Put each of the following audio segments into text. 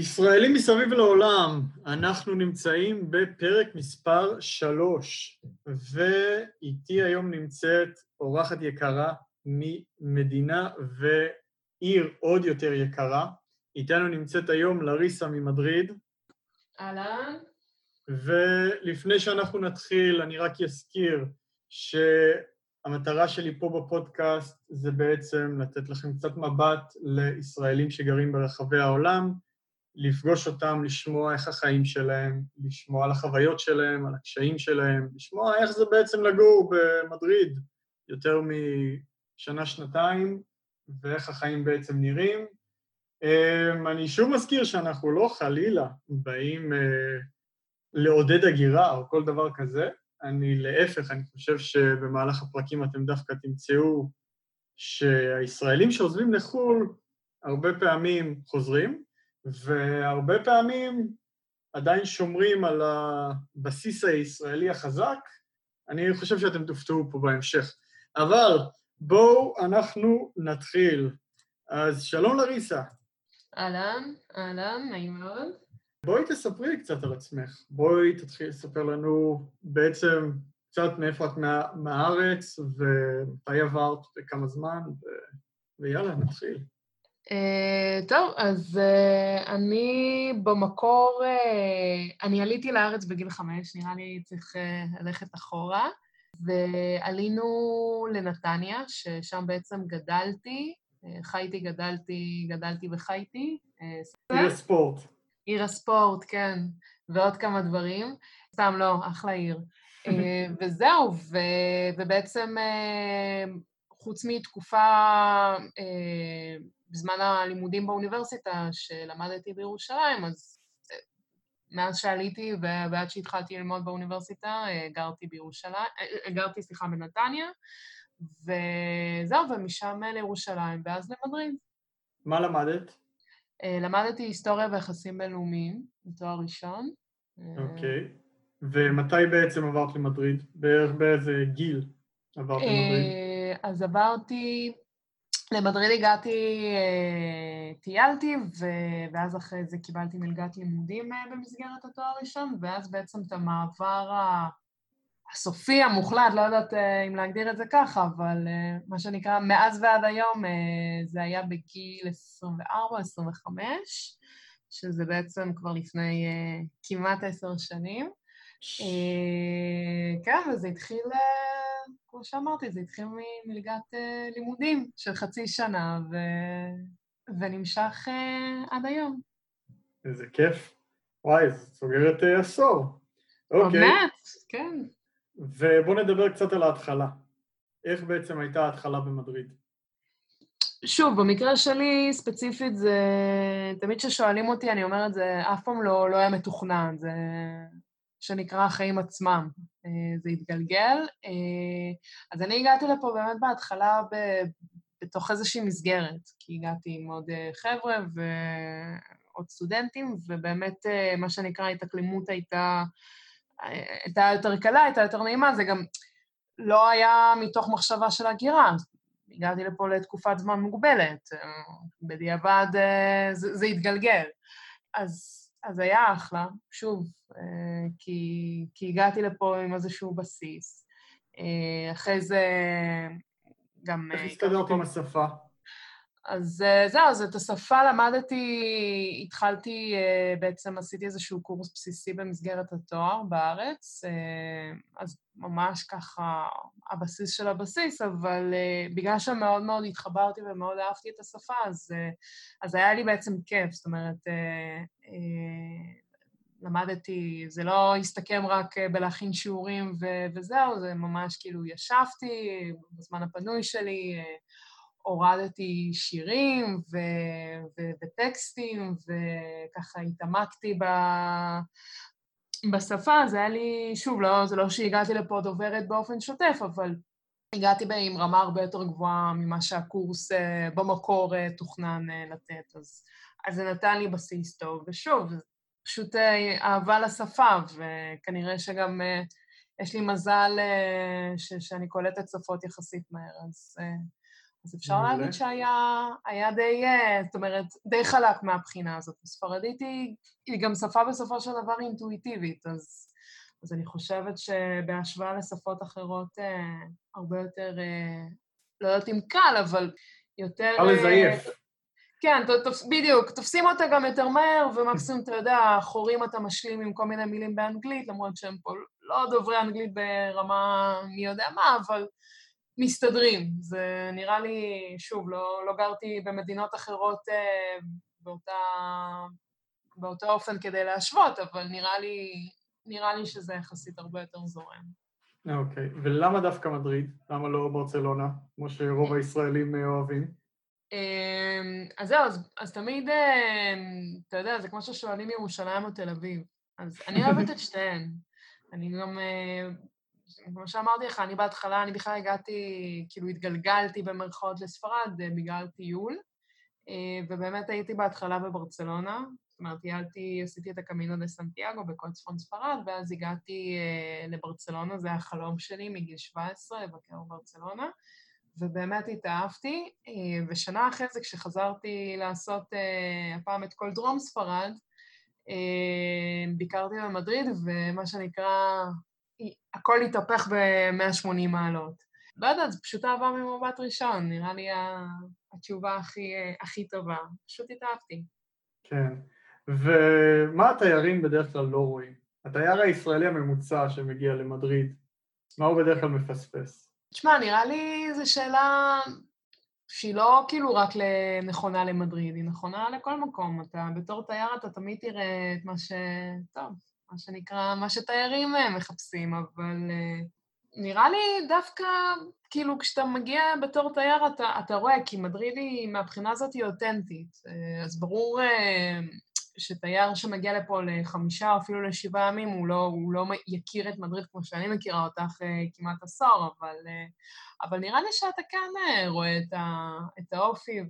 ישראלים מסביב לעולם, אנחנו נמצאים בפרק מספר 3, ואיתי היום נמצאת אורחת יקרה ממדינה ועיר עוד יותר יקרה. איתנו נמצאת היום לריסה ממדריד. אהלן. ולפני שאנחנו נתחיל, אני רק אזכיר שהמטרה שלי פה בפודקאסט זה בעצם לתת לכם קצת מבט לישראלים שגרים ברחבי העולם, לפגוש אותם, לשמוע איך החיים שלהם, לשמוע על החוויות שלהם, על הקשיים שלהם, לשמוע איך זה בעצם לגור במדריד יותר משנה-שנתיים, ואיך החיים בעצם נראים. אני שוב מזכיר שאנחנו לא חלילה באים לעודד הגירה או כל דבר כזה. אני להפך, אני חושב שבמהלך הפרקים אתם דווקא תמצאו שהישראלים שעוזבים לחול הרבה פעמים חוזרים, והרבה פעמים עדיין שומרים על הבסיס הישראלי החזק. אני חושב שאתם תופתעו פה בהמשך. אבל בואו אנחנו נתחיל. אז שלום לריסה. אהלן, אהלן, נעים מאוד. בואי תספרי לי קצת על עצמך. בואי תתחיל לספר לנו בעצם קצת מאיפה את מהארץ, ומתי עברת וכמה זמן, ויאללה, נתחיל. טוב, אז אני במקור, אני עליתי לארץ בגיל 5, נראה לי צריך ללכת אחורה, ועלינו לנתניה, ששם בעצם גדלתי, חייתי וגדלתי. עיר הספורט. עיר הספורט, כן, ועוד כמה דברים. סתם לא, אחלה עיר. וזהו, ובעצם חוץ מתקופה בזמן הלימודים באוניברסיטה שלמדתי בירושלים, אז מאז שעליתי ועד שהתחלתי ללמוד באוניברסיטה, גרתי בנתניה, וזהו, ומשם לירושלים, ואז למדריד. מה למדת? למדתי היסטוריה ויחסים בינלאומיים, בתואר ראשון. אוקיי. ומתי בעצם עברת למדריד? בערך באיזה גיל עברת למדריד? אז עברתי... למדריד הגעתי, טיילתי, ואז אחרי זה קיבלתי מלגת לימודים במסגרת התואר הראשון, ואז בעצם את המעבר הסופי, המוחלט, לא יודעת אם להגדיר את זה ככה, אבל מה שנקרא, מאז ועד היום, זה היה בגיל 24-25, שזה בעצם כבר לפני כמעט 10 שנים. כן, וזה התחיל... כמו שאמרתי, זה התחיל ממלגת לימודים של חצי שנה, ונמשך עד היום. איזה כיף. וואי, זה סוגרת עשור. באמת, כן. ובואו נדבר קצת על ההתחלה. איך בעצם הייתה ההתחלה במדריד? שוב, במקרה שלי ספציפית זה... תמיד ששואלים אותי, אני אומרת, זה אף פעם לא היה מתוכנן, זה... שנקרא החיים עצמם, זה התגלגל. אז אני הגעתי לפה באמת בהתחלה בתוך איזושהי מסגרת, כי הגעתי עם עוד חבר'ה ועוד סטודנטים, ובאמת מה שנקרא התאקלימות הייתה יותר קלה, הייתה יותר נעימה, זה גם לא היה מתוך מחשבה של הגירה, הגעתי לפה לתקופת זמן מוגבלת, בדיעבד זה התגלגל. אז היה אחלה, שוב, כי הגעתי לפה עם איזשהו בסיס. אחרי זה גם... איך הסתדרת עם השפה? אז זהו, אז את השפה למדתי, התחלתי, בעצם עשיתי איזשהו קורס בסיסי במסגרת התואר בארץ, אז ממש ככה הבסיס של הבסיס, אבל בגלל שמאוד מאוד התחברתי ומאוד אהבתי את השפה, אז היה לי בעצם כיף, זאת אומרת, למדתי, זה לא הסתכם רק בלהכין שיעורים וזהו, זה ממש כאילו ישבתי בזמן הפנוי שלי, הורדתי שירים וטקסטים, וככה התעמקתי בשפה, זה היה לי, שוב, זה לא שהגעתי לפה דוברת באופן שוטף, אבל הגעתי עם רמה הרבה יותר גבוהה ממה שהקורס במקור תוכנן לתת, אז זה נתן לי בסיס טוב, ושוב, פשוט אהבה לשפה, וכנראה שגם יש לי מזל שאני קולטת שפות יחסית מהר, אז... אז אפשר להגיד שהיה די חלק מהבחינה הזאת. הספרדית היא גם שפה בסופו של דבר אינטואיטיבית, אז אני חושבת שבהשוואה לשפות אחרות הרבה יותר, לא יודעת אם קל, אבל יותר... קל לזייף. כן, בדיוק, תופסים אותה גם יותר מהר, ומקסימום, אתה יודע, חורים אתה משלים עם כל מיני מילים באנגלית, למרות שהם פה לא דוברי אנגלית ברמה מי יודע מה, אבל... מסתדרים, זה נראה לי, שוב, לא גרתי במדינות אחרות באותו אופן כדי להשוות, אבל נראה לי שזה יחסית הרבה יותר זורם. אוקיי, ולמה דווקא מדריד? למה לא ברצלונה, כמו שרוב הישראלים אוהבים? אז זהו, אז תמיד, אתה יודע, זה כמו ששואלים ירושלים או תל אביב, אז אני אוהבת את שתיהן, אני גם... כמו שאמרתי לך, אני בהתחלה, אני בכלל הגעתי, כאילו התגלגלתי במרכאות לספרד בגלל טיול, ובאמת הייתי בהתחלה בברצלונה, זאת אומרת, עשיתי את הקמינו דה סנטיאגו בכל צפון ספרד, ואז הגעתי לברצלונה, זה החלום שלי מגיל 17, לבקר בברצלונה, ובאמת התאהבתי, ושנה אחרי זה כשחזרתי לעשות הפעם את כל דרום ספרד, ביקרתי במדריד, ומה שנקרא... הכל התהפך ב-180 מעלות. לא יודעת, זה פשוט אהבה ממבט ראשון, נראה לי התשובה הכי טובה. פשוט התאהבתי. כן. ומה התיירים בדרך כלל לא רואים? התייר הישראלי הממוצע שמגיע למדריד, מה הוא בדרך כלל מפספס? תשמע, נראה לי זו שאלה שהיא לא כאילו רק נכונה למדריד, היא נכונה לכל מקום. אתה בתור תייר אתה תמיד תראה את מה שטוב. מה שנקרא, מה שתיירים מחפשים, אבל נראה לי דווקא, כאילו, כשאתה מגיע בתור תייר, אתה רואה, כי מדריד היא, מהבחינה הזאת היא אותנטית. אז ברור שתייר שמגיע לפה ל5 או אפילו ל7 ימים, הוא לא יכיר את מדריד כמו שאני מכירה אותך כמעט עשור, אבל נראה לי שאתה כאן רואה את האופי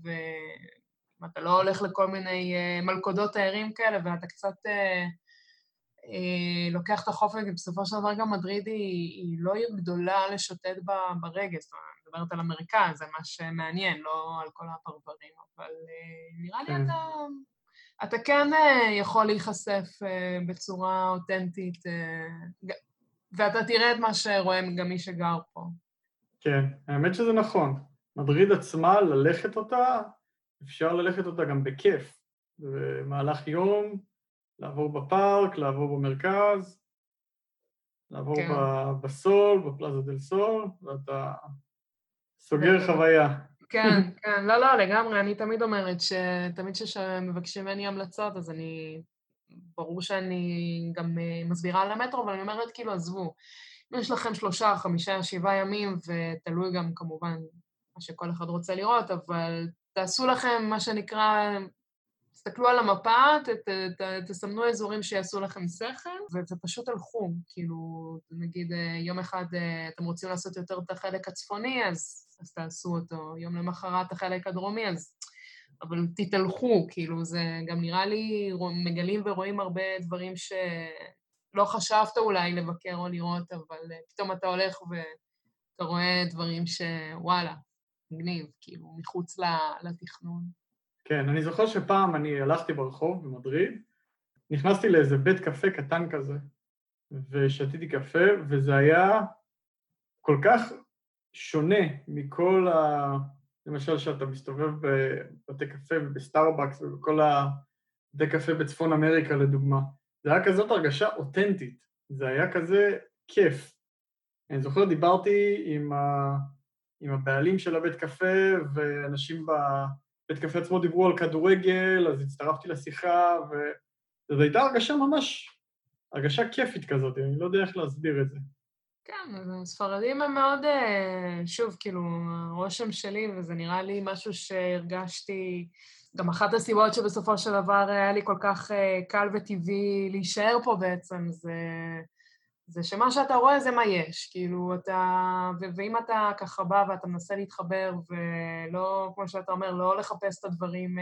ואתה לא הולך לכל מיני מלכודות תיירים כאלה, ואתה קצת... לוקח את החופק, ובסופו של דבר גם מדריד היא לא עיר גדולה לשוטט ברגע, זאת אומרת, אני מדברת על המרכז, זה מה שמעניין, לא על כל הפרברים, אבל נראה לי אתה כן יכול להיחשף בצורה אותנטית, ואתה תראה את מה שרואה גם מי שגר פה. כן, האמת שזה נכון. מדריד עצמה, ללכת אותה, אפשר ללכת אותה גם בכיף, במהלך יום, לעבור בפארק, לעבור במרכז, לעבור בסול, בפלאזה דל סול, ואתה סוגר חוויה. כן, כן, לא, לגמרי, אני תמיד אומרת שתמיד כשמבקשים ממני המלצות, אז אני, ברור שאני גם מסבירה על המטרו, אבל אני אומרת כאילו, עזבו, אם יש לכם 3, 5, 7 ימים, ותלוי גם כמובן מה שכל אחד רוצה לראות, אבל תעשו לכם מה שנקרא... תסתכלו על המפה, תסמנו אזורים שיעשו לכם שכל, ופשוט הלכו, כאילו, נגיד, יום אחד אתם רוצים לעשות יותר את החלק הצפוני, אז תעשו אותו, יום למחרת החלק הדרומי, אבל תתהלכו, כאילו, זה גם נראה לי, מגלים ורואים הרבה דברים שלא חשבת אולי לבקר או לראות, אבל פתאום אתה הולך ואתה רואה דברים שוואלה, מגניב, כאילו, מחוץ לתכנון. כן, אני זוכר שפעם אני הלכתי ברחוב במדריד, נכנסתי לאיזה בית קפה קטן כזה, ושתיתי קפה, וזה היה כל כך שונה מכל למשל שאתה מסתובב בבתי קפה ובסטארבקס ובכל הבתי קפה בצפון אמריקה לדוגמה. זה היה כזאת הרגשה אותנטית, זה היה כזה כיף. אני זוכר דיברתי עם הבעלים של הבית קפה ואנשים בית קפה עצמו דיברו על כדורגל, אז הצטרפתי לשיחה, וזו הייתה הרגשה ממש, הרגשה כיפית כזאת, אני לא יודע איך להסביר את זה. כן, אז הספרדים הם מאוד, שוב, כאילו, הרושם שלי, וזה נראה לי משהו שהרגשתי, גם אחת הסיבות שבסופו של דבר היה לי כל כך קל וטבעי להישאר פה בעצם, זה שמה שאתה רואה זה מה יש, כאילו אתה, ואם אתה ככה בא ואתה מנסה להתחבר ולא, כמו שאתה אומר, לא לחפש את הדברים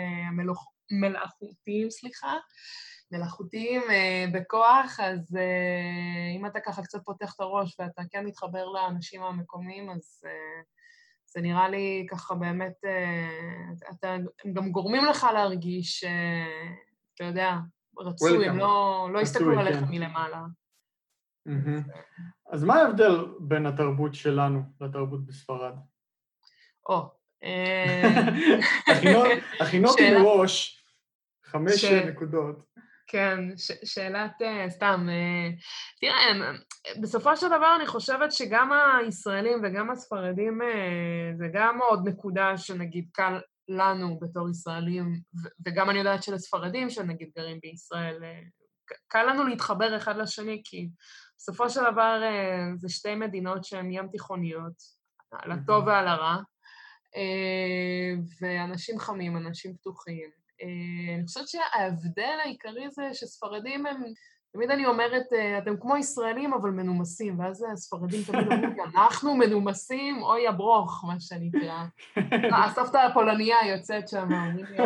מלאכותיים בכוח, אז אם אתה ככה קצת פותח את הראש ואתה כן מתחבר לאנשים המקומיים, אז זה נראה לי ככה באמת, הם גם גורמים לך להרגיש, אתה יודע, רצוי, הם לא הסתכלו עליך מלמעלה. אז מה ההבדל בין התרבות שלנו לתרבות בספרד? הכינות עם ראש, 5 נקודות. כן, שאלת סתם. תראה, בסופו של דבר אני חושבת שגם הישראלים וגם הספרדים, זה גם עוד נקודה שנגיד קל לנו בתור ישראלים, וגם אני יודעת שלספרדים שנגיד גרים בישראל, קל לנו להתחבר אחד לשני, כי בסופו של דבר זה שתי מדינות שהן ים תיכוניות, על הטוב ועל הרע, ואנשים חמים, אנשים פתוחים. אני חושבת שההבדל העיקרי זה שספרדים הם, תמיד אני אומרת, אתם כמו ישראלים אבל מנומסים, ואז הספרדים תמיד אומרים, אנחנו מנומסים, אוי הברוך, מה שנקרא. הסבתא הפולניה יוצאת שם, אומרים לי,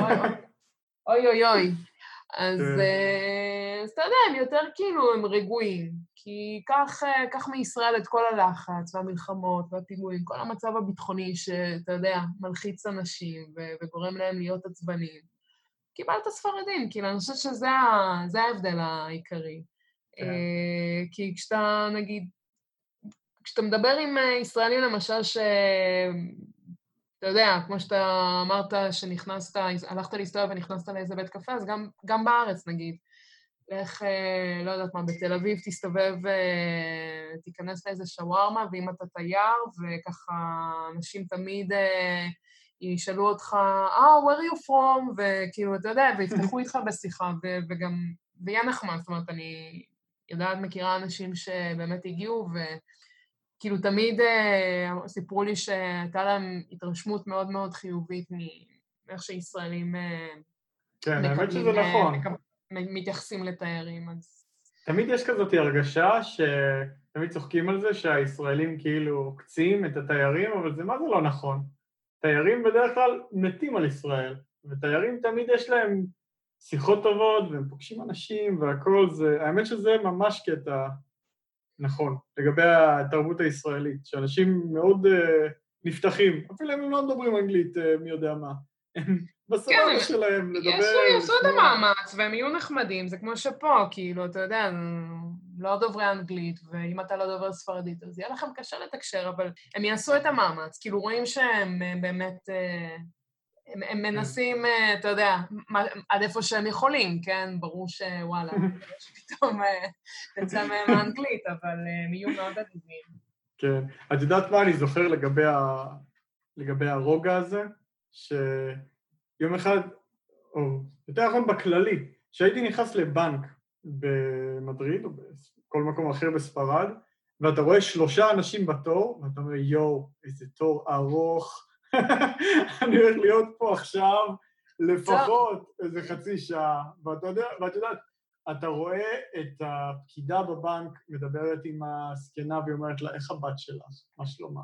אוי אוי אוי. אז אתה יודע, הם יותר כאילו, הם רגועים, כי כך מישראל את כל הלחץ והמלחמות והפיגועים, כל המצב הביטחוני שאתה יודע, מלחיץ אנשים וגורם להם להיות עצבנים. קיבלת ספרדים, כאילו, אני חושבת שזה ההבדל העיקרי. כי כשאתה, נגיד, כשאתה מדבר עם ישראלים, למשל, שאתה יודע, כמו שאתה אמרת שנכנסת, הלכת להיסטוריה ונכנסת לאיזה בית קפה, אז גם בארץ, נגיד, לך, לא יודעת מה, בתל אביב, תסתובב, תיכנס לאיזה שווארמה, ואם אתה תייר, וככה אנשים תמיד... ישאלו אותך, where are you from? וכאילו, אתה יודע, והתפתחו איתך בשיחה, וגם, ויהיה נחמד, זאת אומרת, אני יודעת, מכירה אנשים שבאמת הגיעו, וכאילו, תמיד סיפרו לי שהייתה להם התרשמות מאוד מאוד חיובית מאיך שישראלים מתייחסים לתיירים. תמיד יש כזאת הרגשה שתמיד צוחקים על זה שהישראלים כאילו עוקצים את התיירים, אבל זה מה זה לא נכון. תיירים בדרך כלל מתים על ישראל, ותיירים תמיד יש להם שיחות טובות, והם פוגשים אנשים והכל זה, האמת שזה ממש קטע נכון, לגבי התרבות הישראלית, שאנשים מאוד נפתחים, אפילו הם לא מדברים אנגלית מי יודע מה, בסבבה שלהם לדבר... יש עוד המאמץ, והם יהיו נחמדים, זה כמו שפה, כאילו, אתה יודע... לא דוברי אנגלית, ואם אתה לא דובר ספרדית, אז יהיה לכם קשה לתקשר, אבל הם יעשו את המאמץ, כאילו רואים שהם באמת, הם מנסים, אתה יודע, עד איפה שהם יכולים, כן? ברור שוואלה, פתאום תצא מהם האנגלית, אבל הם יהיו מאוד עדינים. כן, את יודעת מה אני זוכר לגבי הרוגע הזה, שיום אחד, או יותר נכון בכללי, שהייתי נכנס לבנק, במדריד או בכל מקום אחר בספרד, ואתה רואה 3 אנשים בתור, ואתה אומר, יואו, איזה תור ארוך, אני הולך להיות פה עכשיו לפחות איזה חצי שעה, ואתה יודעת, אתה רואה את הפקידה בבנק מדברת עם הסקנה ואומרת לה, איך הבת שלך, מה שלומה,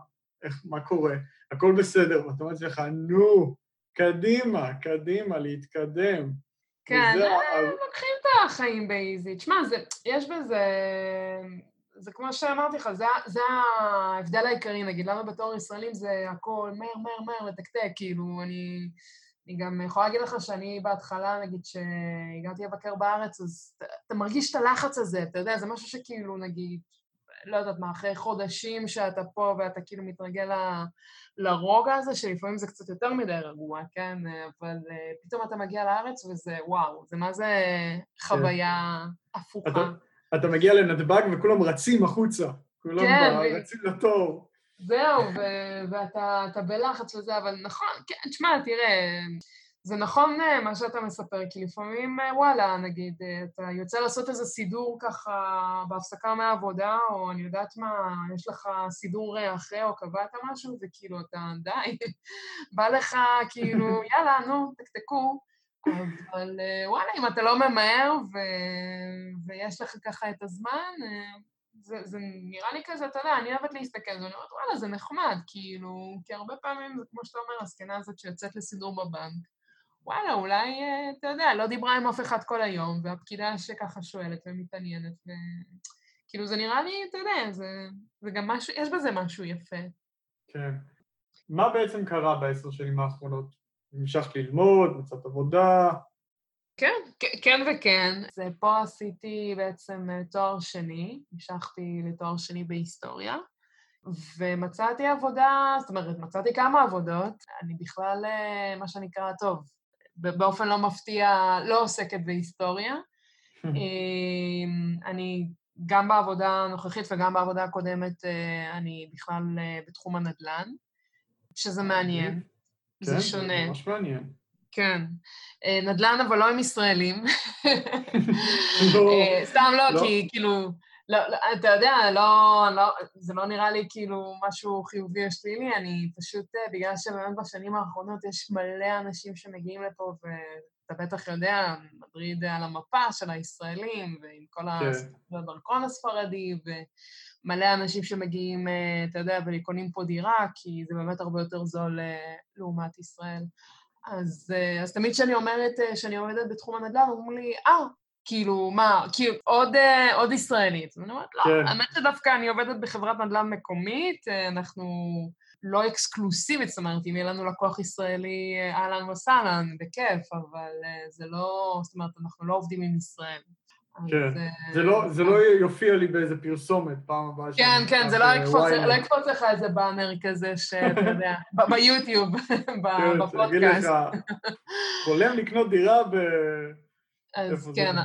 מה קורה, הכל בסדר, ואתה אומרת לך, נו, קדימה, קדימה, להתקדם, כן, לוקחים את החיים באיזי. תשמע, יש בזה, זה כמו שאמרתי לך, זה ההבדל העיקרי, נגיד, למה בתור ישראלים זה הכל מהר, מהר, מהר, לתקתק, כאילו, אני גם יכולה להגיד לך שאני בהתחלה, נגיד, שהגעתי לבקר בארץ, אז אתה מרגיש את הלחץ הזה, אתה יודע, זה משהו שכאילו, נגיד, לא יודעת מה, אחרי חודשים שאתה פה ואתה כאילו מתרגל לרוגע הזה, שלפעמים זה קצת יותר מדי רגוע, כן? אבל פתאום אתה מגיע לארץ וזה וואו, זה מה זה חוויה הפוכה. אתה מגיע לנדבג וכולם רצים החוצה, כולם רצים לתור. זהו, ואתה בלחץ וזה, אבל נכון, כן, תשמע, תראה, זה נכון מה שאתה מספר, כי לפעמים, וואלה, נגיד, אתה יוצא לעשות איזה סידור ככה בהפסקה מהעבודה, או אני יודעת מה, יש לך סידור אחרי, או קבעת משהו, וכאילו, אתה די, בא לך כאילו, יאללה, נו, תקתקו, אבל וואלה, אם אתה לא ממהר, ויש לך ככה את הזמן, זה נראה לי כזה, אתה יודע, אני אוהבת להסתכל, ואני אומרת, וואלה, זה נחמד, כאילו, כי הרבה פעמים, זה כמו שאתה אומר, הסקנה הזאת שיוצאת לסידור בבנק, וואלה, אולי, אתה יודע, לא דיברה עם אף אחד כל היום, והפקידה שככה שואלת ומתעניינת, וכאילו זה נראה לי, אתה יודע, זה גם משהו, יש בזה משהו יפה. כן. מה בעצם קרה בעשר שנים האחרונות? המשכת ללמוד, מצאת עבודה? כן, כן וכן. אז פה עשיתי בעצם תואר שני, המשכתי לתואר שני בהיסטוריה, ומצאתי עבודה, זאת אומרת, מצאתי כמה עבודות, אני בכלל, מה שנקרא, טוב, באופן לא מפתיע, לא עוסקת בהיסטוריה. אני גם בעבודה הנוכחית וגם בעבודה הקודמת, אני בכלל בתחום הנדל"ן, שזה מעניין, זה שונה. כן, זה ממש מעניין. כן. נדל"ן, אבל לא עם ישראלים. סתם לא, כי כאילו, אתה יודע, זה לא נראה לי כאילו משהו חיובי או שלילי, אני פשוט, בגלל שבאמת בשנים האחרונות יש מלא אנשים שמגיעים לפה, ואתה בטח יודע, מדריד על המפה של הישראלים, ועם כל הדרכון הספרדי, ומלא אנשים שמגיעים, אתה יודע, ולקונים פה דירה, כי זה באמת הרבה יותר זול לעומת ישראל. אז תמיד שאני אומרת, שאני עומדת בתחום הנדל"ן, אומרו לי, כאילו, מה, כאילו, עוד ישראלית. ואני אומרת, לא, האמת שדווקא אני עובדת בחברת נדל"ן מקומית, אנחנו לא אקסקלוסיבית, זאת אומרת, אם יהיה לנו לקוח ישראלי, אהלן וסהלן, בכיף, אבל זה לא, זאת אומרת, אנחנו לא עובדים עם ישראל. כן, זה לא יופיע לי באיזה פרסומת פעם הבאה. כן, כן, זה לא יקפוץ לך איזה באנר כזה שאתה יודע, ביוטיוב, בפודקאסט. חולם לקנות דירה ב... אז כן,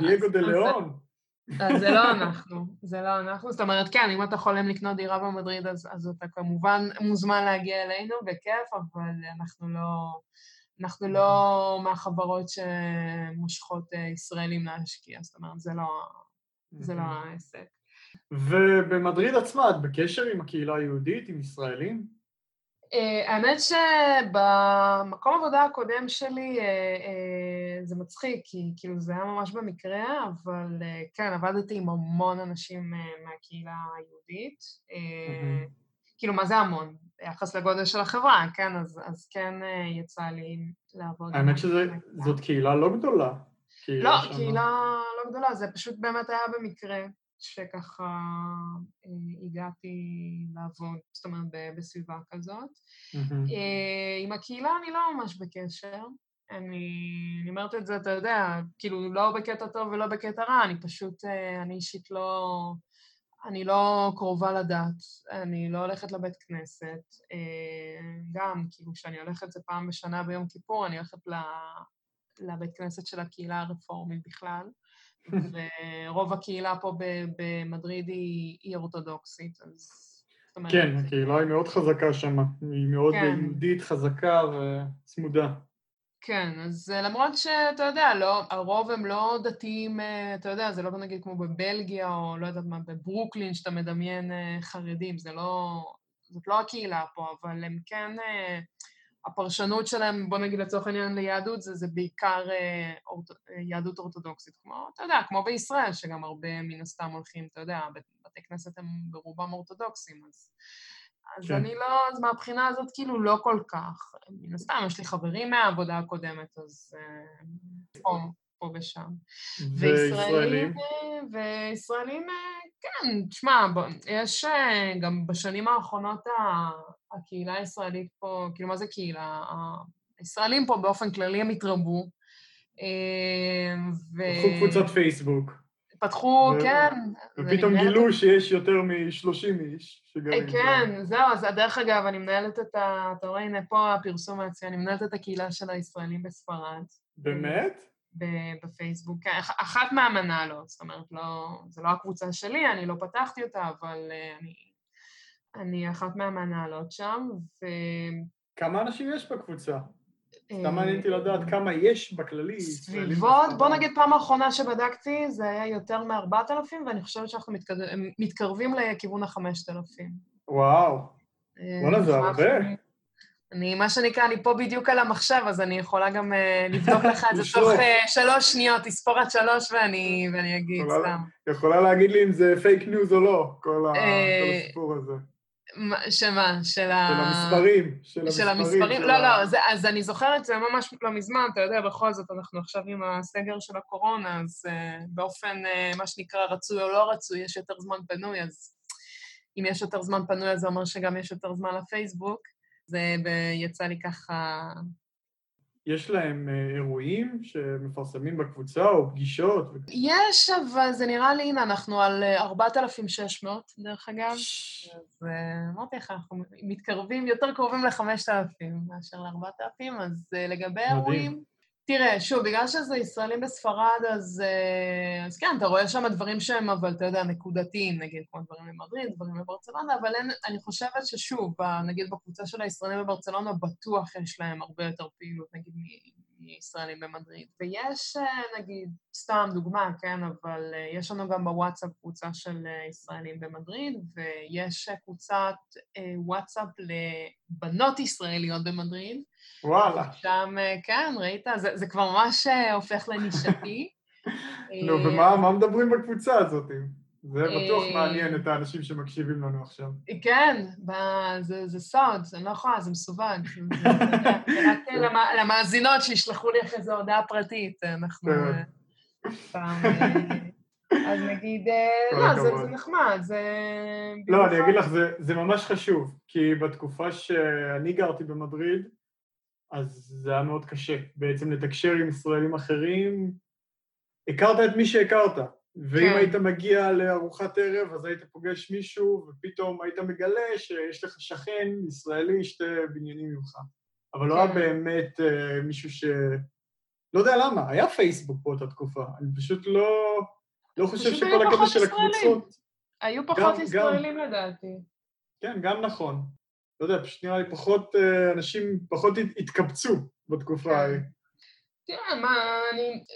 זה לא אנחנו, זה לא אנחנו, זאת אומרת, כן, אם אתה חולם לקנות דירה במדריד, אז אתה כמובן מוזמן להגיע אלינו, בכיף, אבל אנחנו לא מהחברות שמושכות ישראלים להשקיע, זאת אומרת, זה לא העסק. ובמדריד עצמה, את בקשר עם הקהילה היהודית, עם ישראלים? האמת שבמקום עבודה הקודם שלי זה מצחיק, כי כאילו זה היה ממש במקרה, אבל כן, עבדתי עם המון אנשים מהקהילה היהודית, כאילו מה זה המון? ביחס לגודל של החברה, כן, אז כן יצא לי לעבוד. האמת שזאת קהילה לא גדולה. לא, קהילה לא גדולה, זה פשוט באמת היה במקרה. שככה הגעתי לעבוד, זאת אומרת, בסביבה כזאת. עם הקהילה אני לא ממש בקשר. אני אומרת את זה, אתה יודע, כאילו לא בקטע טוב ולא בקטע רע, אני פשוט, אני אישית לא, אני לא קרובה לדת, אני לא הולכת לבית כנסת. גם, כאילו, כשאני הולכת זה פעם בשנה ביום כיפור, אני הולכת לבית כנסת של הקהילה הרפורמית בכלל. ורוב הקהילה פה במדריד היא אורתודוקסית, אז... כן, הקהילה היא מאוד חזקה שם, היא מאוד יהודית, חזקה וצמודה. כן, אז למרות שאתה יודע, הרוב הם לא דתיים, אתה יודע, זה לא נגיד כמו בבלגיה או לא יודעת מה, בברוקלין שאתה מדמיין חרדים, זאת לא הקהילה פה, אבל הם כן... הפרשנות שלהם, בוא נגיד לצורך העניין ליהדות, זה בעיקר יהדות אורתודוקסית, כמו, אתה יודע, כמו בישראל, שגם הרבה מן הסתם הולכים, אתה יודע, בתי כנסת הם ברובם אורתודוקסים, אז אני לא, אז מהבחינה הזאת כאילו לא כל כך, מן הסתם, יש לי חברים מהעבודה הקודמת, אז פה ושם. וישראלים, כן, תשמע, יש גם בשנים האחרונות הקהילה הישראלית פה, כאילו מה זה קהילה? הישראלים פה באופן כללי הם התרבו. פתחו קבוצת פייסבוק. פתחו, כן. ופתאום גילו שיש יותר מ-30 איש שגרים. כן, זהו, אז דרך אגב, אני מנהלת את ה... אתה רואה, הנה פה הפרסום העצמי, אני מנהלת את הקהילה של הישראלים בספרד. באמת? בפייסבוק, אחת מהמנהלות, זאת אומרת, זה לא הקבוצה שלי, אני לא פתחתי אותה, אבל אני אחת מהמנהלות שם, ו... כמה אנשים יש בקבוצה? סתם עניתי לדעת כמה יש בכללי. סביבות, בוא נגיד פעם האחרונה שבדקתי, זה היה יותר מ-4,000, ואני חושבת שאנחנו מתקרבים לכיוון ה-5,000. וואו, וואלה זה הרבה. אני, מה שנקרא, אני פה בדיוק על המחשב, אז אני יכולה גם לבדוק לך את זה תוך 3 שניות, תספור עד 3 ואני אגיד סתם. יכולה להגיד לי אם זה פייק ניוז או לא, כל הסיפור הזה. שמה? של המספרים. של המספרים, לא, אז אני זוכרת, זה ממש לא מזמן, אתה יודע, בכל זאת אנחנו עכשיו עם הסגר של הקורונה, אז באופן, מה שנקרא, רצוי או לא רצוי, יש יותר זמן פנוי, אז אם יש יותר זמן פנוי, אז זה אומר שגם יש יותר זמן לפייסבוק. זה יצא לי ככה... יש להם אירועים שמפרסמים בקבוצה או פגישות? יש, אבל זה נראה לי, הנה, אנחנו על 4,600, דרך אגב. אז אמרתי לך, אנחנו מתקרבים, יותר קרובים ל-5,000 מאשר ל-4,000, אז לגבי אירועים... תראה, שוב, בגלל שזה ישראלים בספרד, אז כן, אתה רואה שם דברים שהם, אבל אתה יודע, נקודתיים, נגיד, כמו דברים במדריד, דברים בברצלונה, אבל אני חושבת ששוב, נגיד, בקבוצה של הישראלים בברצלונה, בטוח יש להם הרבה יותר פעילות, נגיד, מישראלים במדריד. ויש, נגיד, סתם דוגמה, כן, אבל יש לנו גם בוואטסאפ קבוצה של ישראלים במדריד, ויש קבוצת וואטסאפ לבנות ישראליות במדריד. וואלה. שם, כן, ראית? זה כבר ממש הופך לנישתי. לא, ומה מדברים בקבוצה הזאת? זה בטוח מעניין את האנשים שמקשיבים לנו עכשיו. כן, זה סוד, אני לא יכולה, זה מסווג. רק למאזינות שישלחו לי אחרי זו הודעה פרטית, אנחנו... אז נגיד, לא, זה נחמד, זה... לא, אני אגיד לך, זה ממש חשוב, כי בתקופה שאני גרתי במדריד, אז זה היה מאוד קשה, בעצם לתקשר עם ישראלים אחרים, הכרת את מי שהכרת, ואם היית מגיע לארוחת ערב, אז היית פוגש מישהו, ופתאום היית מגלה שיש לך שכן ישראלי, שתי בניינים ממך. אבל לא היה באמת מישהו ש... לא יודע למה, היה פייסבוק פה את התקופה, אני פשוט לא חושב שכל הקטע של הקבוצות... היו פחות ישראלים לדעתי. כן, גם נכון. לא יודע, פשוט נראה לי פחות, אנשים פחות התקבצו בתקופה ההיא. תראה, מה,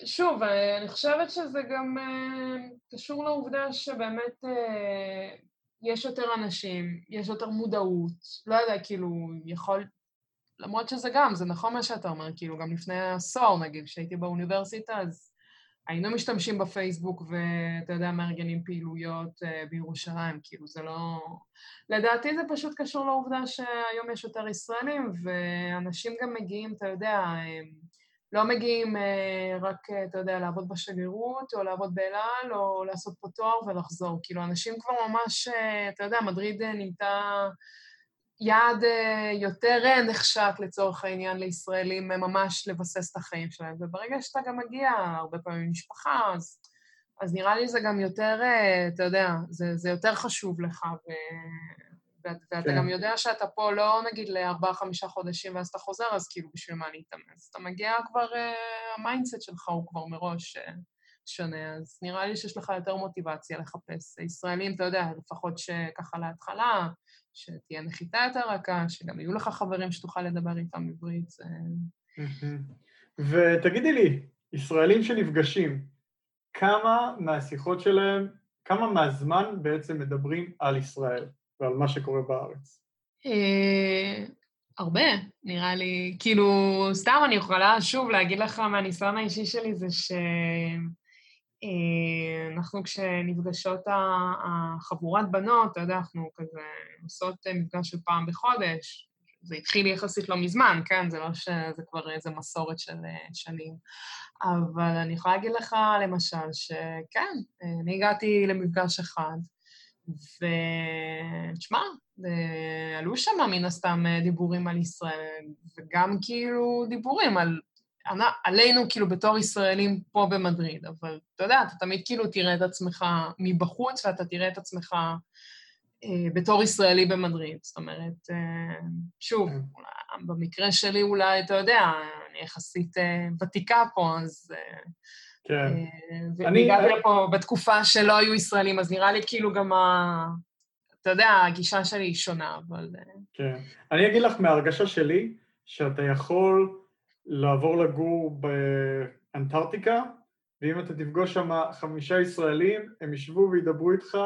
שוב, אני חושבת שזה גם קשור לעובדה שבאמת יש יותר אנשים, יש יותר מודעות, לא יודע, כאילו, יכול, למרות שזה גם, זה נכון מה שאתה אומר, כאילו, גם לפני עשור, נגיד, כשהייתי באוניברסיטה, אז היינו משתמשים בפייסבוק, ואתה יודע, מארגנים פעילויות בירושלים, כאילו, זה לא... לדעתי זה פשוט קשור לעובדה שהיום יש יותר ישראלים, ואנשים גם מגיעים, אתה יודע, לא מגיעים רק, אתה יודע, לעבוד בשגרירות, או לעבוד באלעל, או לעשות פה תואר ולחזור. כאילו, אנשים כבר ממש, אתה יודע, מדריד נהייתה יעד יותר נחשק לצורך העניין לישראלים, ממש לבסס את החיים שלהם. וברגע שאתה גם מגיע, הרבה פעמים משפחה, אז נראה לי זה גם יותר, אתה יודע, זה יותר חשוב לך, ואתה גם יודע שאתה פה לא נגיד ל4-5 חודשים ואז אתה חוזר, אז כאילו בשביל מה להתאמץ. אתה מגיע כבר, המיינדסט שלך הוא כבר מראש שונה, אז נראה לי שיש לך יותר מוטיבציה לחפש. ישראלים, אתה יודע, לפחות שככה להתחלה, שתהיה נחיתה יותר רכה, שגם יהיו לך חברים שתוכל לדבר איתם עברית. ותגידי לי, ישראלים שנפגשים, כמה מהשיחות שלהם, כמה מהזמן בעצם מדברים על ישראל? ועל מה שקורה בארץ. הרבה, נראה לי. כאילו, סתם אני יכולה שוב להגיד לך מהניסיון האישי שלי, זה שאנחנו כשנפגשות החבורת בנות, אתה יודע, אנחנו כזה עושות מפגש של פעם בחודש, זה התחיל יחסית לא מזמן, כן? זה לא שזה כבר איזה מסורת של שנים. אבל אני יכולה להגיד לך, למשל, שכן, אני הגעתי למפגש אחד, ותשמע, עלו שם מן הסתם דיבורים על ישראל, וגם כאילו דיבורים עלינו כאילו בתור ישראלים פה במדריד, אבל אתה יודע, אתה תמיד כאילו תראה את עצמך מבחוץ, ואתה תראה את עצמך בתור ישראלי במדריד, זאת אומרת, שוב, במקרה שלי אולי, אתה יודע, אני יחסית ותיקה פה, אז... כן. והגעתי לפה בתקופה שלא היו ישראלים, אז נראה לי כאילו גם, אתה יודע, הגישה שלי היא שונה, אבל... כן. אני אגיד לך מההרגשה שלי, שאתה יכול לעבור לגור באנטרטיקה, ואם אתה תפגוש שם 5 ישראלים, הם ישבו וידברו איתך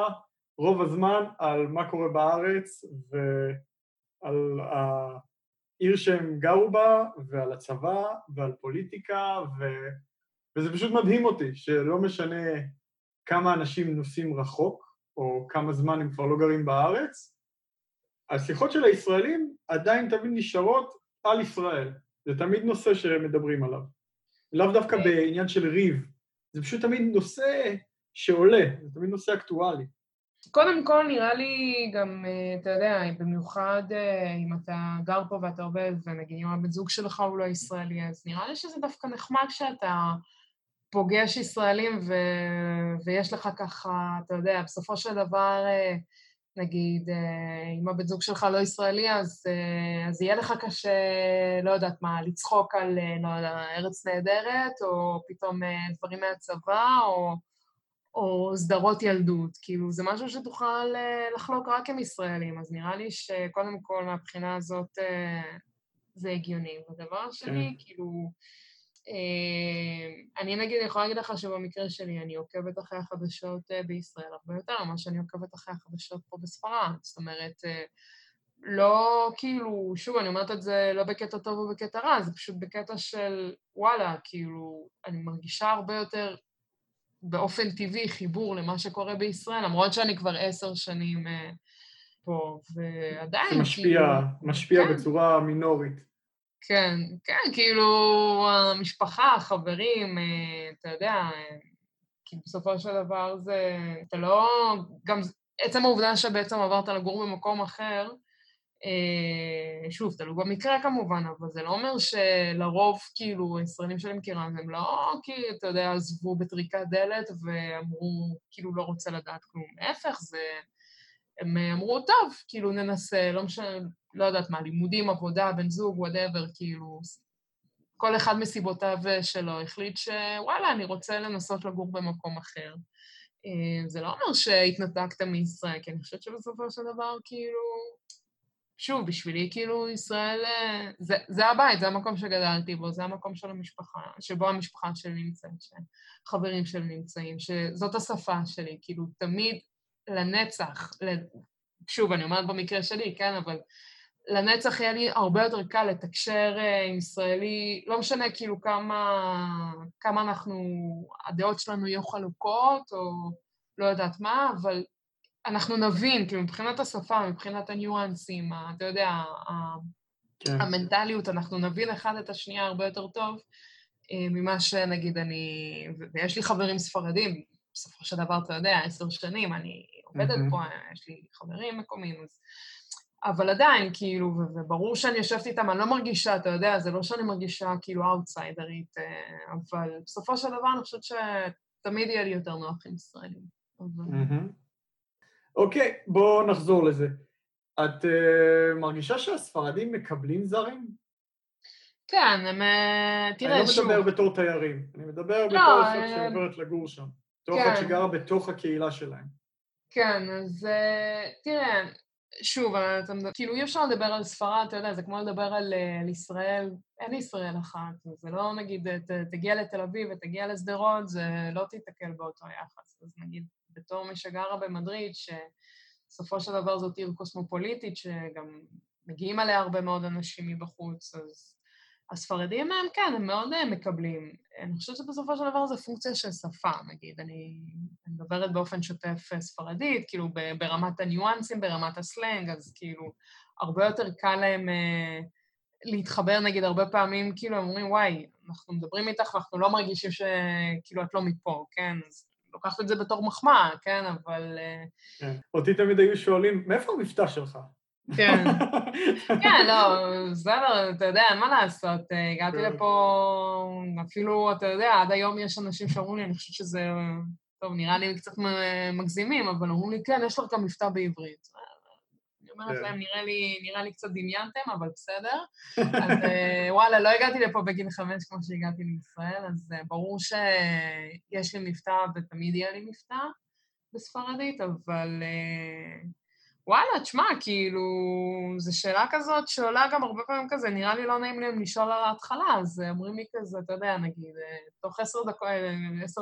רוב הזמן על מה קורה בארץ, ועל העיר שהם גרו בה, ועל הצבא, ועל פוליטיקה, וזה פשוט מדהים אותי, שלא משנה כמה אנשים נוסעים רחוק, או כמה זמן הם כבר לא גרים בארץ, השיחות של הישראלים עדיין תמיד נשארות על ישראל. זה תמיד נושא שמדברים עליו. לאו דווקא בעניין של ריב, זה פשוט תמיד נושא שעולה, זה תמיד נושא אקטואלי. קודם כל נראה לי גם, אתה יודע, במיוחד אם אתה גר פה ואתה עובד, ונגיד אם הבן זוג שלך הוא לא ישראלי, אז נראה לי שזה דווקא נחמד שאתה פוגש ישראלים ויש לך ככה, אתה יודע, בסופו של דבר, נגיד, אם הבן זוג שלך לא ישראלי, אז יהיה לך קשה, לא יודעת מה, לצחוק על, לא יודע, ארץ נהדרת, או פתאום דברים מהצבא, או סדרות ילדות, כאילו זה משהו שתוכל לחלוק רק עם ישראלים, אז נראה לי שקודם כל מהבחינה הזאת זה הגיוני. הדבר שלי, כאילו, אני נגיד, אני יכולה להגיד לך שבמקרה שלי אני עוקבת אחרי החדשות בישראל הרבה יותר, מה שאני עוקבת אחרי החדשות פה בספרד, זאת אומרת, לא כאילו, שוב, אני אומרת את זה לא בקטע טוב או בקטע רע, זה פשוט בקטע של וואלה, כאילו, אני מרגישה הרבה יותר באופן טבעי חיבור למה שקורה בישראל, למרות שאני כבר 10 שנים פה, ועדיין זה משפיע, כאילו, משפיע כן. בצורה מינורית. כן, כן, כאילו המשפחה, החברים, אתה יודע, כי בסופו של דבר זה, אתה לא, גם עצם העובדה שבעצם עברת לגור במקום אחר, שוב, תלוי במקרה כמובן, אבל זה לא אומר שלרוב, כאילו, הישראלים שאני מכירה, הם לא, כי, אתה יודע, עזבו בטריקת דלת ואמרו, כאילו, לא רוצה לדעת כלום. ההפך, זה, הם אמרו, טוב, כאילו, ננסה, לא משנה, לא יודעת מה, לימודים, עבודה, בן זוג, whatever, כאילו, כל אחד מסיבותיו שלו החליט שוואלה, אני רוצה לנסות לגור במקום אחר. זה לא אומר שהתנתקת מישראל, כי אני חושבת שבסופו של דבר, כאילו, שוב, בשבילי, כאילו, ישראל, זה הבית, זה המקום שגדלתי בו, זה המקום של המשפחה, שבו המשפחה שלי נמצאת, שחברים שלי נמצאים, שזאת השפה שלי, כאילו, תמיד לנצח, שוב, אני אומרת במקרה שלי, כן, אבל לנצח היה לי הרבה יותר קל לתקשר עם ישראלי, לא משנה כאילו כמה אנחנו, הדעות שלנו יהיו חלוקות, או לא יודעת מה, אבל אנחנו נבין, כי מבחינת השפה, מבחינת הניואנסים, אתה יודע, כן. המנטליות, אנחנו נבין אחד את השנייה הרבה יותר טוב, ממה שנגיד אני, ויש לי חברים ספרדים, בסופו של דבר, אתה יודע, 10 שנים, אני עובדת פה, יש לי חברים מקומיים, אבל עדיין, כאילו, וברור שאני יושבת איתם, אני לא מרגישה, אתה יודע, זה לא שאני מרגישה כאילו אאוטסיידרית, אבל בסופו של דבר אני חושבת שתמיד יהיה לי יותר נוח עם ישראלים. אוקיי, בואו נחזור לזה. את מרגישה שהספרדים מקבלים זרים? כן, הם... תראה, אני לא מדבר בתור תיירים, אני מדבר בתור אחת שעוברת לגור שם, בתור אחת שגרה בתוך הקהילה שלהם. כן, אז תראה, שוב, כאילו אי אפשר לדבר על ספרד, אתה יודע, זה כמו לדבר על ישראל, אין ישראל אחת, זה לא נגיד, תגיע לתל אביב ותגיע לסדרות, זה לא תיתקל באותו יחס, אז נגיד, בתור מי שגרה במדריד, שסופו של דבר זאת עיר קוסמופוליטית, שגם מגיעים עליה הרבה מאוד אנשים מבחוץ, אז הספרדים הם כן, הם מאוד מקבלים. אני חושבת שבסופו של דבר זה פונקציה של שפה, נגיד. אני מדברת באופן שוטף ספרדית, כאילו ברמת הניואנסים, ברמת הסלנג, אז כאילו הרבה יותר קל להם להתחבר, נגיד, הרבה פעמים, כאילו, הם אומרים, וואי, אנחנו מדברים איתך ואנחנו לא מרגישים שכאילו את לא מפה, כן? אז לוקחת את זה בתור מחמאה, כן? אבל... אותי תמיד היו שואלים, מאיפה המבטא שלך? כן, כן, לא, בסדר, אתה יודע, מה לעשות, הגעתי לפה, אפילו, אתה יודע, עד היום יש אנשים שאומרים לי, אני חושבת שזה, טוב, נראה לי קצת מגזימים, אבל אומרים לי, כן, יש לך גם מבטא בעברית. אני אומרת להם, נראה לי קצת דמיינתם, אבל בסדר. אז וואלה, לא הגעתי לפה בגיל 5 כמו שהגעתי לישראל, אז ברור שיש לי מבטא ותמיד יהיה לי מבטא בספרדית, אבל... וואלה, תשמע, כאילו, זו שאלה כזאת שעולה גם הרבה פעמים כזה, נראה לי לא נעים להם לשאול על ההתחלה, אז אומרים לי כזה, אתה יודע, נגיד, תוך 10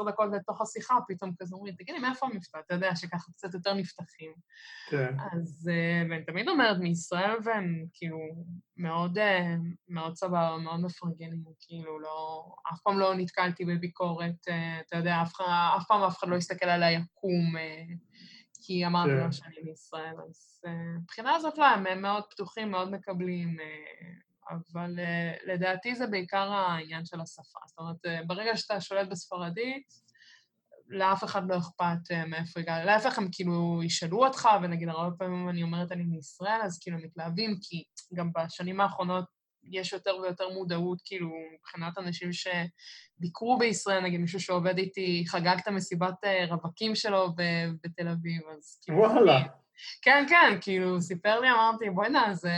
דקות לתוך השיחה, פתאום כזה אומרים, תגידי, מאיפה המבטא? אתה יודע, שככה קצת יותר נפתחים. כן. אז, ואני תמיד אומרת, מישראל והם, כאילו, מאוד, מאוד סבבה, מאוד מפרגנים, כאילו, לא, אף פעם לא נתקלתי בביקורת, אתה יודע, אף פעם אף אחד לא הסתכל על היקום, כי אמרנו לו שאני מישראל, אז מבחינה הזאת לא, הם מאוד פתוחים, מאוד מקבלים, אבל לדעתי זה בעיקר העניין של השפה. זאת אומרת, ברגע שאתה שולט בספרדית, לאף אחד לא אכפת מאיפה הגעת. להפך, הם כאילו ישאלו אותך, ונגיד, הרבה פעמים אני אומרת, אני מישראל, אז כאילו מתלהבים, כי גם בשנים האחרונות יש יותר ויותר מודעות, כאילו, מבחינת אנשים שביקרו בישראל, נגיד, מישהו שעובד איתי, חגג את המסיבת רווקים שלו בתל אביב, אז כאילו... וואלה. כן, כן, כאילו, סיפר לי, אמרתי, בואי נע, זה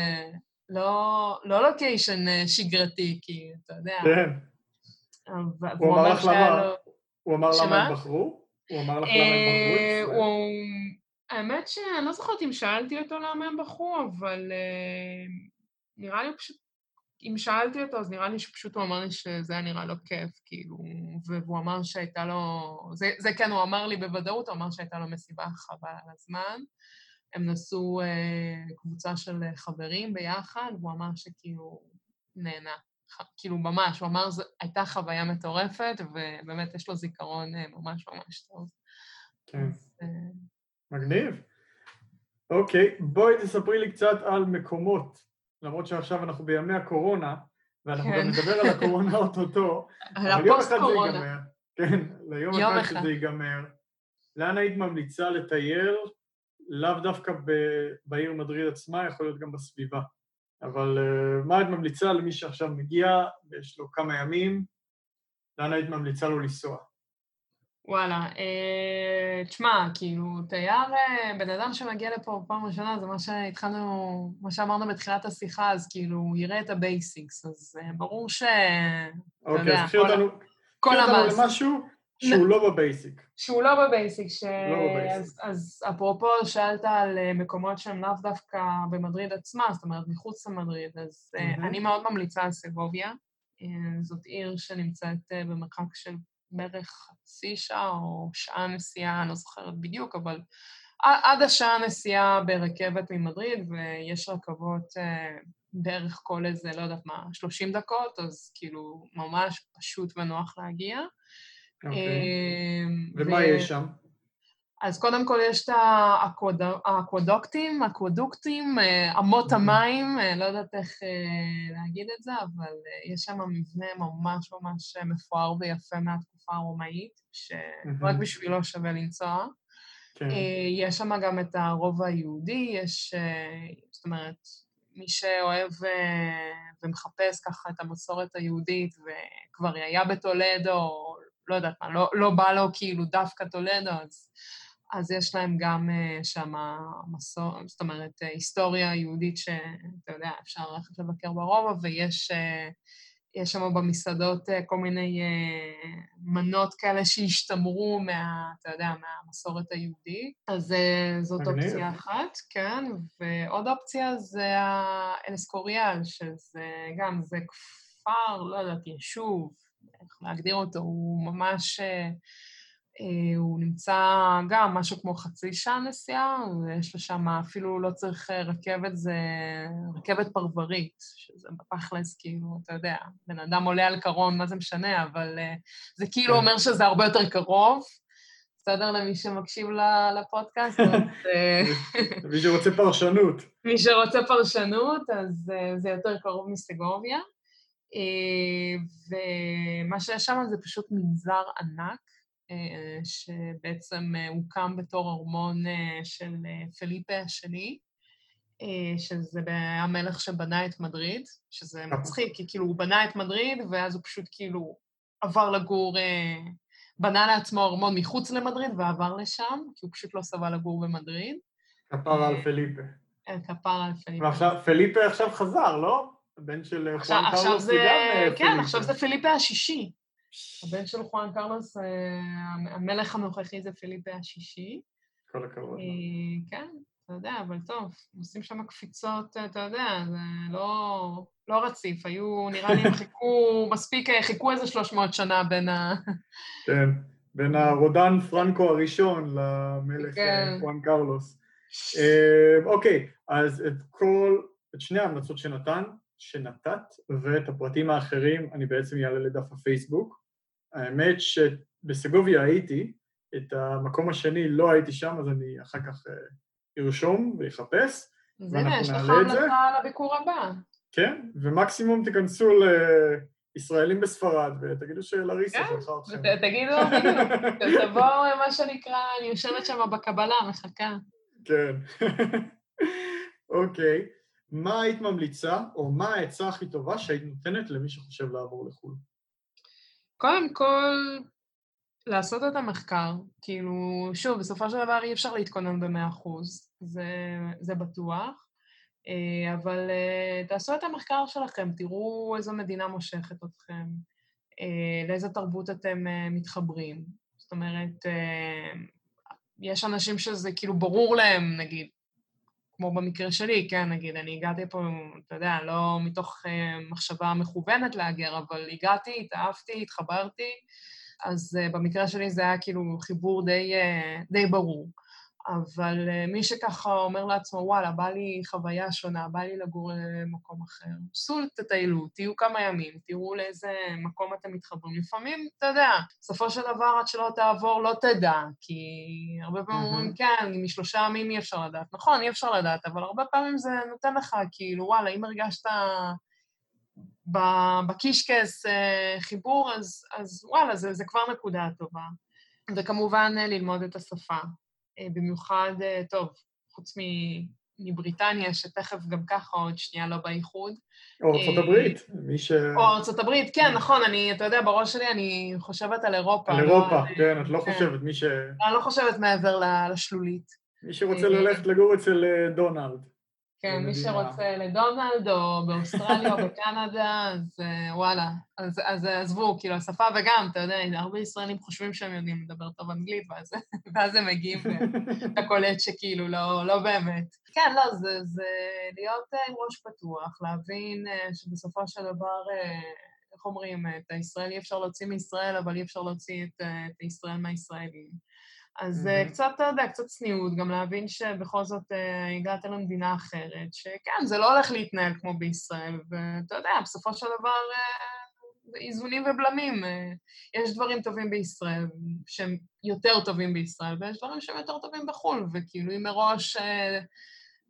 לא לוקיישן שגרתי, כי אתה יודע. כן. הוא אמר לך למה? הוא אמר למה הם בחרו? האמת שאני לא זוכרת אם שאלתי אותו למה הם בחרו, אבל נראה לי פשוט, אם שאלתי אותו, אז נראה לי שפשוט הוא אמר לי שזה היה נראה לו כיף, כאילו, והוא אמר שהייתה לו, זה כן, הוא אמר לי בוודאות, הוא אמר שהייתה לו מסיבה חבל על הזמן, הם נסעו קבוצה של חברים ביחד, והוא אמר שכאילו נהנה. כאילו ממש, הוא אמר, הייתה חוויה מטורפת, ובאמת יש לו זיכרון ממש ממש טוב. כן. מגניב. אוקיי, בואי תספרי לי קצת על מקומות, למרות שעכשיו אנחנו בימי הקורונה, ואנחנו גם נדבר על הקורונה אותו, אבל יום אחד זה ייגמר. כן, ליום אחד שזה ייגמר. לאן היית ממליצה לטייל, לאו דווקא בעיר מדריד עצמה, יכול להיות גם בסביבה. אבל מה את ממליצה למי שעכשיו מגיע, ויש לו כמה ימים, לאן היית ממליצה לו לנסוע? וואלה, תשמע, כאילו, תייר, בן אדם שמגיע לפה פעם ראשונה, זה מה שהתחלנו, מה שאמרנו בתחילת השיחה, אז כאילו, הוא יראה את הבייסיקס, אז ברור ש... אוקיי, אז קחי אותנו למשהו שהוא לא בבייסיק. שהוא לא בבייסיק, אז אפרופו שאלת על מקומות שהם לאו דווקא במדריד עצמה, זאת אומרת מחוץ למדריד, אז אני מאוד ממליצה על סגוביה, זאת עיר שנמצאת במרחק של בערך חצי שעה או שעה נסיעה, אני לא זוכרת בדיוק, אבל עד השעה נסיעה ברכבת ממדריד, ויש רכבות דרך כל איזה, לא יודעת מה, 30 דקות, אז כאילו ממש פשוט ונוח להגיע. ומה יש שם? אז קודם כל יש את האקוודוקטים, אמות המים, לא יודעת איך להגיד את זה, אבל יש שם מבנה ממש ממש מפואר ויפה מהתקופה הרומאית, שרק בשבילו שווה לנסוע. יש שם גם את הרובע היהודי, יש, זאת אומרת, מי שאוהב ומחפש ככה את המסורת היהודית וכבר היה בתולדו, לא יודעת מה, לא בא לו כאילו דווקא תולדו, אז יש להם גם שם מסור, זאת אומרת, היסטוריה יהודית שאתה יודע, אפשר ללכת לבקר ברובע, ויש שם במסעדות כל מיני מנות כאלה שהשתמרו אתה יודע, מהמסורת היהודית, אז זאת אופציה אחת, כן, ועוד אופציה זה האל אסקוריאל, שזה גם, זה כפר, לא יודעת, יישוב, איך להגדיר אותו, הוא ממש, הוא נמצא גם משהו כמו חצי שעה נסיעה, ויש לו שם אפילו לא צריך רכבת, זה רכבת פרברית, שזה בפחלס כאילו, אתה יודע, בן אדם עולה על קרון, מה זה משנה, אבל זה כאילו אומר שזה הרבה יותר קרוב, בסדר למי שמקשיב לפודקאסט, מי שרוצה פרשנות. מי שרוצה פרשנות, אז זה יותר קרוב מסגוביה, ומה שיש שם זה פשוט מנזר ענק, שבעצם הוקם בתור ארמון של פליפה השני, שזה המלך שבנה את מדריד, שזה מצחיק, כי כאילו הוא בנה את מדריד, ואז הוא פשוט כאילו עבר לגור, בנה לעצמו ארמון מחוץ למדריד ועבר לשם, כי הוא פשוט לא סבל לגור במדריד. כפרה על פליפה. כפרה על פליפה. ועכשיו פליפה עכשיו חזר, לא? הבן של חואן קרלוס היא גם... כן, עכשיו זה פליפה השישי. הבן של חואן קרלוס, המלך הנוכחי זה פליפה השישי. כל הכבוד. כן, אתה יודע, אבל טוב, עושים שם קפיצות, אתה יודע, זה לא רציף, היו, נראה לי, חיכו, מספיק, חיכו איזה 300 שנה בין ה... כן, בין הרודן פרנקו הראשון למלך חואן קרלוס. אוקיי, אז את שני ההמלצות שנתת, ואת הפרטים האחרים אני בעצם יעלה לדף הפייסבוק. האמת שבסגוביה הייתי, את המקום השני לא הייתי שם, אז אני אחר כך ארשום ויחפש. אז הנה, יש לך המלצה לביקור הבא. כן, ומקסימום תיכנסו ישראלים בספרד, ותגידו שלריסה שלך עכשיו. תגידו, תבואו מה שנקרא, אני יושבת שם בקבלה, מחכה. כן. אוקיי. מה היית ממליצה, או מה העצה הכי טובה שהיית נותנת למי שחושב לעבור לחו"ל? קודם כל, לעשות את המחקר. כאילו, שוב, בסופו של דבר אי אפשר להתכונן ב100%. זה בטוח. אבל תעשו את המחקר שלכם, תראו איזו מדינה מושכת אתכם, לאיזו תרבות אתם מתחברים. זאת אומרת, יש אנשים שזה כאילו ברור להם, נגיד, כמו במקרה שלי, כן, נגיד, אני הגעתי פה, אתה יודע, לא מתוך מחשבה מכוונת להגר, אבל הגעתי, התאהבתי, התחברתי, אז במקרה שלי זה היה כאילו חיבור די ברור. אבל מי שככה אומר לעצמו, וואלה, בא לי חוויה שונה, בא לי לגור למקום אחר. סול, תטיילו, תהיו כמה ימים, תראו לאיזה מקום אתם מתחברים. לפעמים, אתה יודע, בסופו של דבר, עד שלא תעבור, לא תדע, כי הרבה פעמים אומרים, כן, מ3 ימים אי אפשר לדעת. נכון, אי אפשר לדעת, אבל הרבה פעמים זה נותן לך, כאילו, וואלה, אם הרגשת בקישקס חיבור, אז וואלה, זה כבר נקודה טובה. וכמובן, ללמוד את השפה. במיוחד, טוב, חוץ מבריטניה, שתכף גם ככה עוד שנייה לא באיחוד. או ארצות הברית, מי ש... או ארצות הברית, כן, נכון, אתה יודע, בראש שלי אני חושבת על אירופה. על אירופה, כן, את לא חושבת, מי ש... אני לא חושבת מעבר לשלולית. מי שרוצה ללכת לגור אצל דונלד. כן, מי שרוצה לדונלד, או באוסטרליה, או בקנדה, אז וואלה, אז עזבו, כאילו, השפה, וגם, אתה יודע, הרבה ישראלים חושבים שהם יודעים לדבר טוב אנגלית, ואז הם מגיעים לקולט שכאילו, לא באמת. כן, לא, זה להיות עם ראש פתוח, להבין שבסופו של דבר, איך אומרים, את הישראל אי אפשר להוציא מישראל, אבל אי אפשר להוציא את הישראל מהישראלים. אז קצת, אתה יודע, קצת צניעות, גם להבין שבכל זאת הגעת למדינה אחרת, שכן, זה לא הולך להתנהל כמו בישראל, ואתה יודע, בסופו של דבר, איזונים ובלמים. יש דברים טובים בישראל שהם יותר טובים בישראל, ויש דברים שהם יותר טובים בחו"ל, וכאילו אם מראש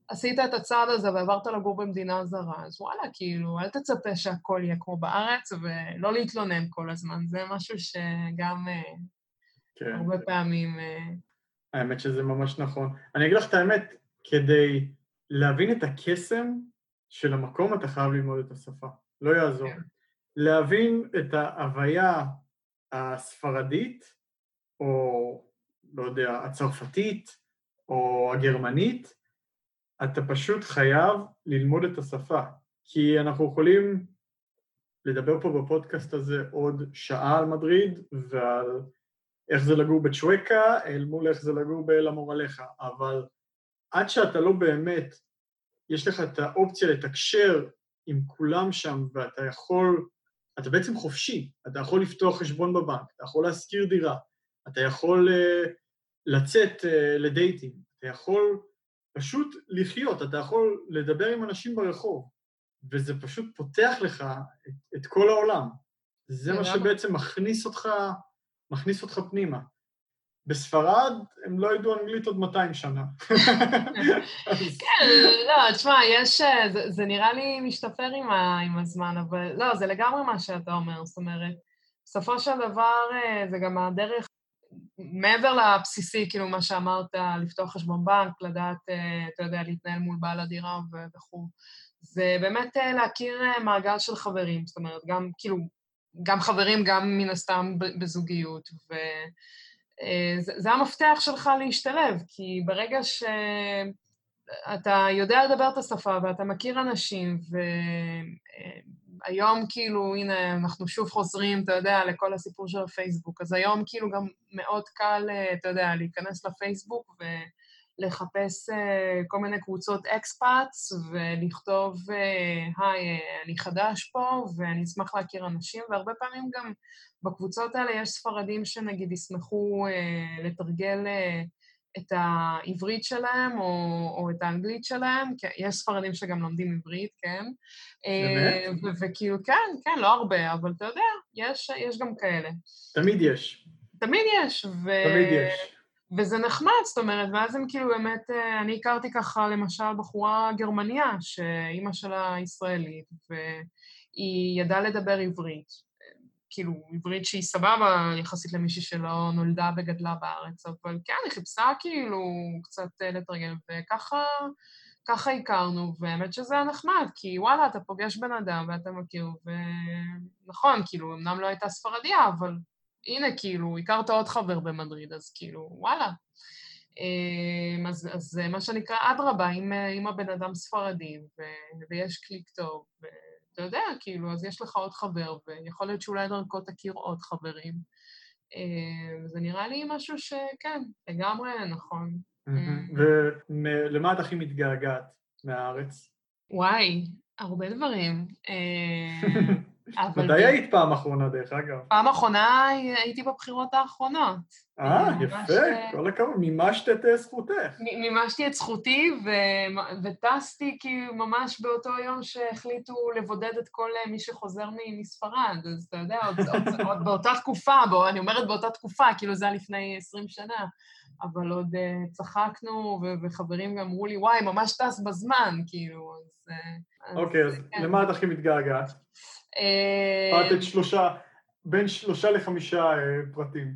עשית את הצעד הזה ועברת לגור במדינה זרה, אז וואלה, כאילו, אל תצפה שהכל יהיה כמו בארץ, ולא להתלונן כל הזמן, זה משהו שגם... הרבה פעמים... האמת שזה ממש נכון. אני אגיד לך את האמת, כדי להבין את הקסם של המקום, אתה חייב ללמוד את השפה. לא יעזור. להבין את ההוויה הספרדית, או, לא יודע, הצרפתית, או הגרמנית, אתה פשוט חייב ללמוד את השפה. כי אנחנו יכולים לדבר פה בפודקאסט הזה עוד שעה על מדריד, ועל... איך זה לגור בצ'ואקה, אל מול איך זה לגור באל-אמורליך, אבל עד שאתה לא באמת, יש לך את האופציה לתקשר עם כולם שם, ואתה יכול, אתה בעצם חופשי, אתה יכול לפתוח חשבון בבנק, אתה יכול להשכיר דירה, אתה יכול לצאת לדייטים, אתה יכול פשוט לחיות, אתה יכול לדבר עם אנשים ברחוב, וזה פשוט פותח לך את כל העולם. זה מה שבעצם מכניס אותך פנימה. בספרד הם לא ידעו אנגלית עוד 200 שנה. כן, לא, תשמע, זה נראה לי משתפר עם הזמן, אבל לא, זה לגמרי מה שאתה אומר, זאת אומרת, בסופו של דבר זה גם הדרך, מעבר לבסיסי, כאילו מה שאמרת, לפתוח חשבון בנק, לדעת, אתה יודע, להתנהל מול בעל הדירה וכו', זה באמת להכיר מעגל של חברים, זאת אומרת, גם כאילו, גם חברים, גם מן הסתם בזוגיות, וזה המפתח שלך להשתלב, כי ברגע שאתה יודע לדבר את השפה, ואתה מכיר אנשים, והיום כאילו, הנה, אנחנו שוב חוזרים, אתה יודע, לכל הסיפור של הפייסבוק, אז היום כאילו גם מאוד קל, אתה יודע, להיכנס לפייסבוק, ולחפש כל מיני קבוצות אקספאטס, ולכתוב, היי, אני חדש פה, ואני אשמח להכיר אנשים, והרבה פעמים גם בקבוצות האלה יש ספרדים שנגיד ישמחו לתרגל את העברית שלהם, או את האנגלית שלהם, יש ספרדים שגם לומדים עברית, כן? באמת? וכאילו, כן, כן, לא הרבה, אבל אתה יודע, יש גם כאלה. תמיד יש. תמיד יש. וזה נחמד, זאת אומרת, ואז הם כאילו באמת, אני הכרתי ככה למשל בחורה גרמניה, שאימא שלה ישראלית, והיא ידעה לדבר עברית, כאילו עברית שהיא סבבה יחסית למישהי שלא נולדה וגדלה בארץ, אבל כן, היא חיפשה כאילו קצת לתרגל, וככה הכרנו, והאמת שזה היה נחמד, כי וואלה, אתה פוגש בן אדם ואתה מכיר, ונכון, כאילו, אמנם לא הייתה ספרדיה, אבל הנה, כאילו, הכרת עוד חבר במדריד, אז כאילו, וואלה. אז זה מה שנקרא אדרבה, עם הבן אדם ספרדים, ויש קליק טוב, ואתה יודע, כאילו, אז יש לך עוד חבר, ויכול להיות שאולי דרכו תכיר עוד חברים. זה נראה לי משהו שכן, לגמרי נכון. ולמה את הכי מתגעגעת מהארץ? וואי, הרבה דברים. מתי היית פעם אחרונה דרך אגב? פעם אחרונה הייתי בבחירות האחרונות. יפה, כל הכבוד, מימשת את זכותך. מימשתי את זכותי וטסתי כי ממש באותו יום שהחליטו לבודד את כל מי שחוזר מספרד, אז אתה יודע, עוד באותה תקופה, אני אומרת באותה תקופה, כאילו זה היה לפני 20 שנה. אבל עוד צחקנו, וחברים גם אמרו לי, וואי, ממש טס בזמן, כאילו, אז... אוקיי, אז למה את הכי מתגעגעת? פרטת בין 3 ל-5 פרטים.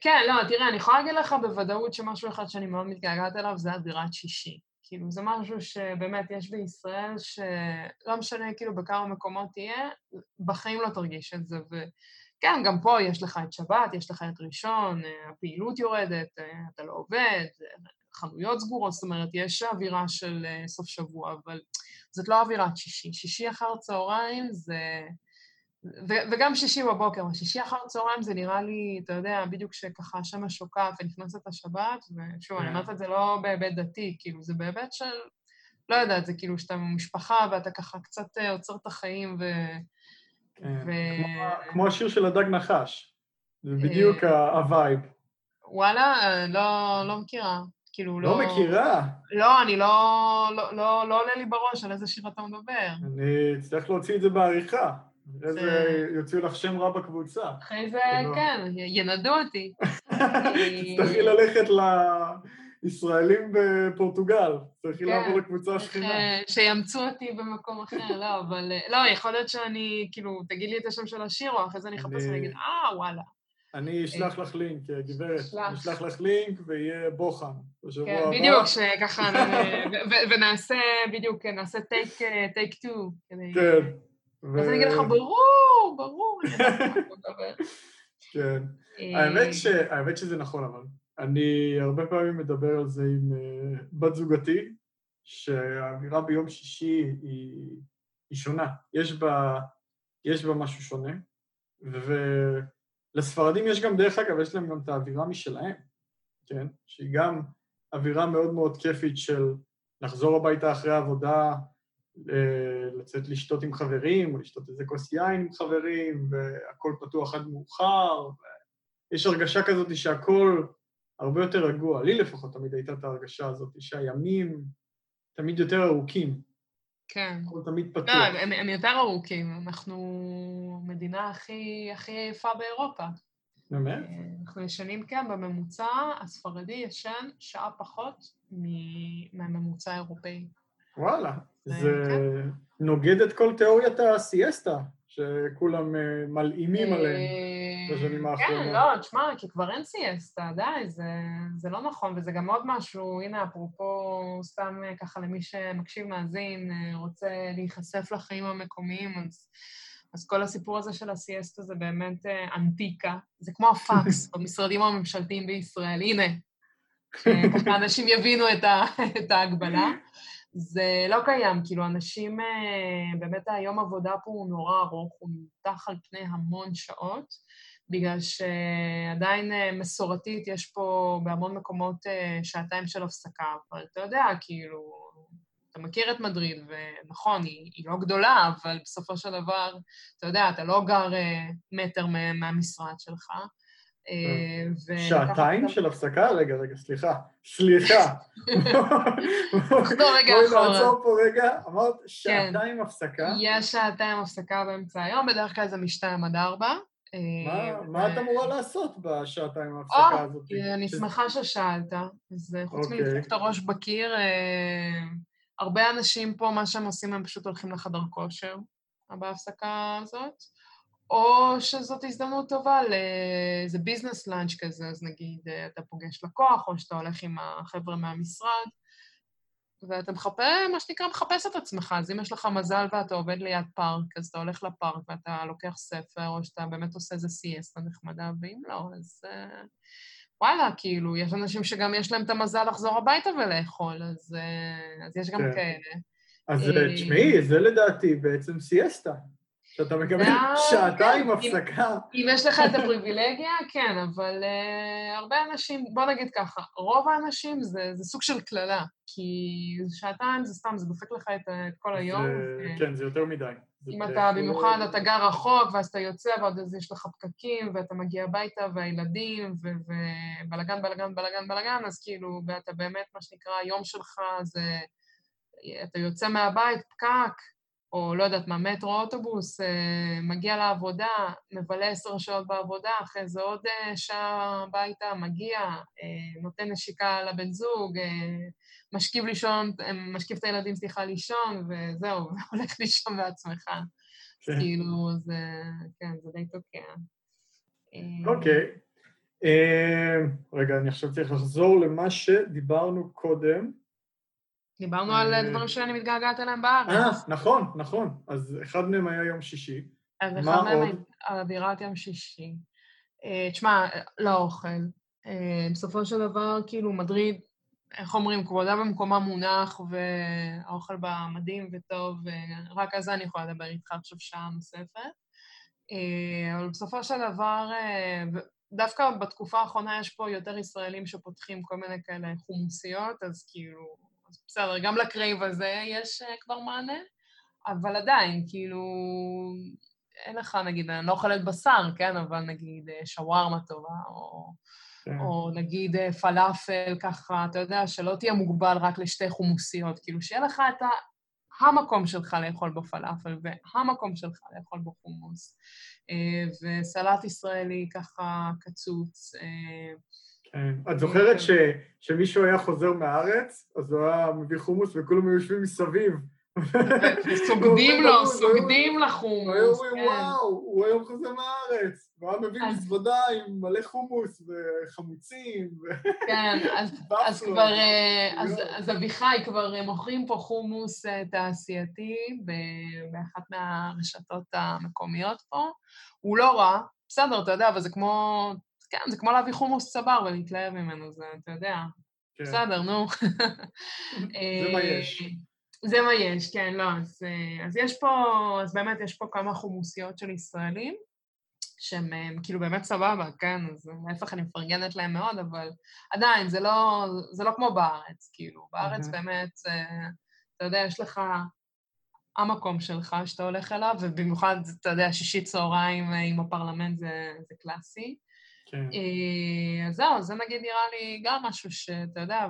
כן, לא, תראה, אני יכולה להגיד לך בוודאות שמשהו אחד שאני מאוד מתגעגעת אליו, זה אווירת שישי. כאילו, זה משהו שבאמת יש בישראל, שלא משנה, כאילו, בכמה מקומות תהיה, בחיים לא תרגיש את זה, כן, גם פה יש לך את שבת, יש לך את ראשון, הפעילות יורדת, אתה לא עובד, חנויות סגורות, זאת אומרת, יש אווירה של סוף שבוע, אבל זאת לא אווירת שישי. שישי אחר צהריים זה... וגם שישי בבוקר, שישי אחר צהריים זה נראה לי, אתה יודע, בדיוק שככה השם השוקף ונכנסת השבת, ושוב, אני אומרת את זה לא בהיבט דתי, כאילו, זה בהיבט של... לא יודעת, זה כאילו שאתה משפחה, ואתה ככה קצת עוצר את החיים ו... כמו השיר של הדג נחש, זה בדיוק הווייב. וואלה, לא מכירה. לא מכירה? לא, אני לא עולה לי בראש על איזה שיר אתה מדבר. אני צריך להוציא את זה בעריכה. איזה יוציאו לך שם רע בקבוצה. אחרי זה, כן, ינדו אותי. תצטרכי ללכת ישראלים בפורטוגל, צריכים לעבור לקבוצה השכינה. שימצאו אותי במקום אחר, לא, אבל... לא, יכול להיות שאני, כאילו, תגיד לי את השם של השיר, או אחרי זה אני אחפש ואני אגיד, וואלה. אני אשלח לך לינק, גברת. אשלח לך לינק ויהיה בוחן. כן, בדיוק, שככה, ונעשה, בדיוק, נעשה טייק 2. כן. אז אני אגיד לך, ברור. כן. האמת שזה נכון, אבל... אני הרבה פעמים מדבר על זה עם בת זוגתי, שהאווירה ביום שישי היא שונה. יש בה משהו שונה, ולספרדים יש גם, דרך אגב, יש להם גם את האווירה משלהם, כן? שהיא גם אווירה מאוד מאוד כיפית של לחזור הביתה אחרי העבודה, לצאת לשתות עם חברים, או לשתות איזה כוס יין עם חברים, והכל פתוח עד מאוחר, יש הרגשה כזאת שהכל... הרבה יותר רגוע, לי לפחות תמיד הייתה את ההרגשה הזאת, שהימים תמיד יותר ארוכים. כן. הכל תמיד פתוח. לא, הם יותר ארוכים, אנחנו מדינה הכי יפה באירופה. באמת? אנחנו ישנים, כן, בממוצע הספרדי ישן שעה פחות מהממוצע האירופאי. וואלה, זה נוגד את כל תיאוריית הסיאסטה, שכולם מלאימים עליהם. כן, לא, תשמע, כי כבר אין סיאסטה, די, זה לא נכון, וזה גם עוד משהו, הנה, אפרופו, סתם ככה למי שמקשיב מאזין, רוצה להיחשף לחיים המקומיים, אז כל הסיפור הזה של הסיאסטה זה באמת אנטיקה, זה כמו הפקס במשרדים הממשלתיים בישראל, הנה, ככה אנשים יבינו את ההגבלה. זה לא קיים, כאילו אנשים, באמת היום עבודה פה הוא נורא ארוך, הוא נמתח על פני המון שעות, בגלל שעדיין מסורתית יש פה בהמון מקומות שעתיים של הפסקה, אבל אתה יודע, כאילו, אתה מכיר את מדריד, ונכון, היא לא גדולה, אבל בסופו של דבר, אתה יודע, אתה לא גר מטר מהמשרד שלך. שעתיים של הפסקה? רגע, סליחה. נחזור פה רגע, אמרת שעתיים הפסקה? יש שעתיים הפסקה באמצע היום, בדרך כלל זה מ-2 עד 4, מה את אמורה לעשות בשעתיים ההפסקה הזאת? אני שמחה ששאלת, אז חוץ מלדפוק את הראש בקיר, הרבה אנשים פה, מה שהם עושים, הם פשוט הולכים לחדר כושר בהפסקה הזאת, או שזאת הזדמנות טובה לאיזה ביזנס לאנץ' כזה, אז נגיד אתה פוגש לקוח, או שאתה הולך עם החבר'ה מהמשרד, ואתה מחפש, מה שנקרא, מחפש את עצמך, אז אם יש לך מזל ואתה עובד ליד פארק, אז אתה הולך לפארק ואתה לוקח ספר, או שאתה באמת עושה איזה סייסטה נחמדה, ואם לא, אז וואלה, כאילו, יש אנשים שגם יש להם את המזל לחזור הביתה ולאכול, אז יש גם כאלה. אז תשמעי, זה לדעתי בעצם סייסטה, שאתה מקבל שעתיים הפסקה. אם יש לך את הפריבילגיה, כן, אבל הרבה אנשים, בוא נגיד ככה, רוב האנשים זה סוג של כללה, כי שעתיים זה סתם, זה דופק לך את כל היום. כן, זה יותר מדי. אם אתה במיוחד, אתה גר רחוק, ואז אתה יוצא, ואז יש לך פקקים, ואתה מגיע הביתה, והילדים, ובלגן, בלגן, בלגן, בלגן, אז כאילו, ואתה באמת, מה שנקרא, היום שלך, זה, אתה יוצא מהבית, פקק, או לא יודעת מה, מטרו, אוטובוס, מגיע לעבודה, מבלה 10 שעות בעבודה, אחרי זה עוד שעה הביתה, מגיע, נותן נשיקה לבן זוג, משכיב לישון, משכיב את הילדים, סליחה, לישון, וזהו, הולך לישון בעצמך. אז כאילו, זה, כן, זה די תוקע. אוקיי. רגע, אני עכשיו צריך לחזור למה שדיברנו קודם. דיברנו על דברים שאני מתגעגעת אליהם בארץ. נכון, נכון. אז אחד מהם היה יום שישי. אז אחד מהם על אווירת יום שישי. תשמע, לאוכל. בסופו של דבר, כאילו, מדריד, איך אומרים, כבודה במקומה מונח, והאוכל בה מדהים וטוב, רק אז אני יכולה לדבר איתך עכשיו שעה נוספת. אבל בסופו של דבר, דווקא בתקופה האחרונה יש פה יותר ישראלים שפותחים כל מיני כאלה חומוסיות, אז כאילו, בסדר, גם לקרייב הזה יש כבר מענה, אבל עדיין, כאילו, אין לך, נגיד, אני לא אוכלת בשר, כן, אבל נגיד שווארמה טובה, או נגיד פלאפל, ככה, אתה יודע, שלא תהיה מוגבל רק לשתי חומוסיות, כאילו, שיהיה לך את המקום שלך לאכול בפלאפל, והמקום שלך לאכול בחומוס, וסלט ישראלי, ככה, קצוץ, את זוכרת שמישהו היה חוזר מהארץ, אז הוא היה מביא חומוס וכולם יושבים מסביב. סוגדים לו, סוגדים לחומוס. הוא אומר, וואו, הוא היום חוזר מהארץ, הוא היה מביא מזוודה עם מלא חומוס וחמוצים. כן, אז כבר, אז אביחי כבר מוכרים פה חומוס תעשייתי באחת מהרשתות המקומיות פה. הוא לא רע, בסדר, אתה יודע, אבל זה כמו... כן, זה כמו להביא חומוס צבר ולהתלהב ממנו, זה, אתה יודע. בסדר, נו. זה מה יש. זה מה יש, כן, לא. אז יש פה, אז באמת יש פה כמה חומוסיות של ישראלים, שהם כאילו באמת סבבה, כן, אז להפך אני מפרגנת להם מאוד, אבל עדיין, זה לא כמו בארץ, כאילו. בארץ באמת, אתה יודע, יש לך המקום שלך שאתה הולך אליו, ובמיוחד, אתה יודע, שישי צהריים עם הפרלמנט זה קלאסי. אז זהו, זה נגיד נראה לי גם משהו שאתה יודע,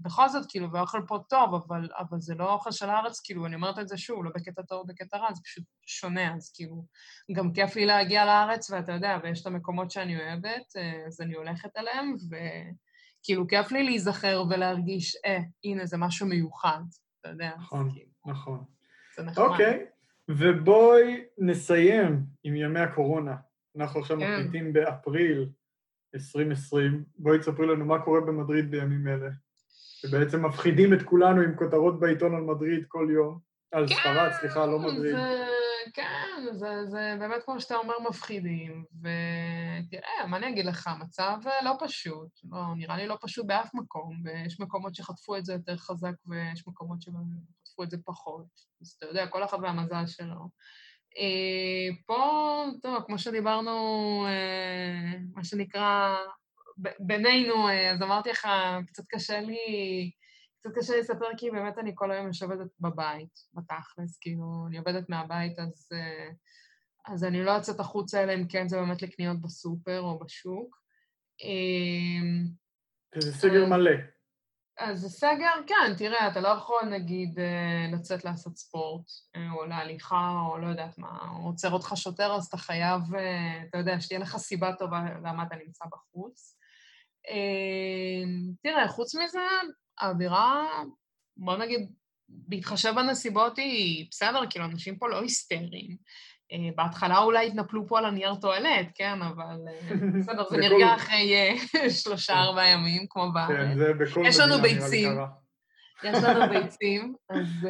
ובכל זאת, כאילו, והאוכל פה טוב, אבל זה לא אוכל של הארץ, כאילו, אני אומרת את זה שוב, לא בקטע טוב, בקטע רע, זה פשוט שונה, אז כאילו, גם כיף לי להגיע לארץ, ואתה יודע, ויש את המקומות שאני אוהבת, אז אני הולכת עליהם, וכאילו, כיף לי להיזכר ולהרגיש, הנה, זה משהו מיוחד, אתה יודע. נכון, נכון. זה נחמד. אוקיי, ובואי נסיים עם ימי הקורונה. אנחנו עכשיו מקליטים באפריל 2020. בואי תספרי לנו מה קורה במדריד בימים אלה. שבעצם מפחידים את כולנו עם כותרות בעיתון על מדריד כל יום. על ספרד, סליחה, לא מדריד. כן, זה באמת כמו שאתה אומר מפחידים. ותראה, מה אני אגיד לך? המצב לא פשוט. נראה לי לא פשוט באף מקום. ויש מקומות שחטפו את זה יותר חזק, ויש מקומות שחטפו את זה פחות. אז אתה יודע, כל אחד והמזל שלו. פה, טוב, כמו שדיברנו, מה שנקרא, בינינו, אז אמרתי לך, קצת קשה לי לספר, כי באמת אני כל היום עובדת בבית, בתכלס, כאילו, אני עובדת מהבית, אז אני לא יוצאת החוצה, אלא אם כן זה באמת לקניות בסופר או בשוק. זה סגר מלא. אז הסגר, כן, תראה, אתה לא יכול נגיד לצאת לעשות ספורט, או להליכה, או לא יודעת מה, עוצר אותך שוטר, אז אתה חייב, אתה יודע, שתהיה לך סיבה טובה למה אתה נמצא בחוץ. תראה, חוץ מזה, האווירה, בוא נגיד, בהתחשב בנסיבות היא בסדר, כאילו אנשים פה לא היסטריים. בהתחלה אולי התנפלו פה על הנייר טואלט, כן, אבל בסדר, זה נרגע אחרי 3-4 ימים, כמו בארץ. יש לנו ביצים, אז...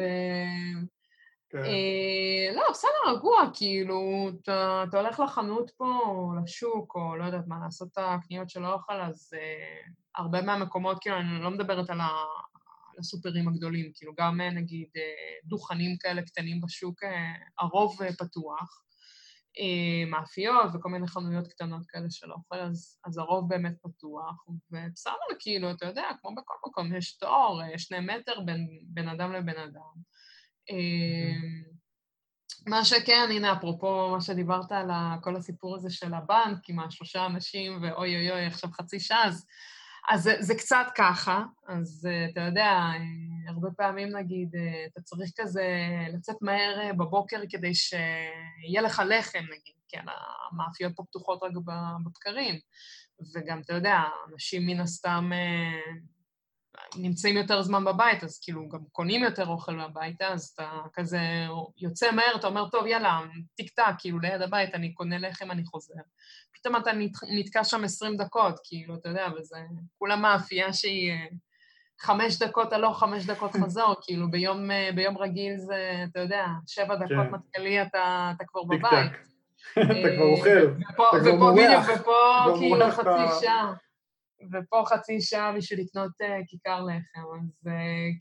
לא, בסדר, רגוע, כאילו, אתה הולך לחנות פה, או לשוק, או לא יודעת מה, לעשות את הקניות של האוכל, אז הרבה מהמקומות, כאילו, אני לא מדברת על הסופרים הגדולים, כאילו גם נגיד דוכנים כאלה קטנים בשוק, הרוב פתוח, מאפיות וכל מיני חנויות קטנות כאלה של אוכל, אז הרוב באמת פתוח, ובסדר כאילו, אתה יודע, כמו בכל מקום, יש תור, 2 מטר בין אדם לבין אדם. מה שכן, הנה, אפרופו מה שדיברת על כל הסיפור הזה של הבנק, עם 3 אנשים, ואוי אוי אוי, עכשיו חצי שעה, אז זה קצת ככה, אז אתה יודע, הרבה פעמים נגיד, אתה צריך כזה לצאת מהר בבוקר כדי שיהיה לך לחם נגיד, כי המאפיות פה פתוחות רק בבקרים, וגם אתה יודע, אנשים מן הסתם נמצאים יותר זמן בבית, אז כאילו גם קונים יותר אוכל בביתה, אז אתה כזה יוצא מהר, אתה אומר, טוב, יאללה, תקתק, כאילו ליד הבית, אני קונה לחם, אני חוזר. פתאום אתה נתקע שם 20 דקות, כאילו, אתה יודע, וזה כולה מאפייה שהיא 5 דקות הלוך, 5 דקות חזור, כאילו ביום רגיל זה, אתה יודע, 7 דקות מתקלי, אתה כבר בבית. אתה כבר אוכל. ופה כאילו חצי שעה. ופה חצי שעה בשביל לקנות כיכר לחם, אז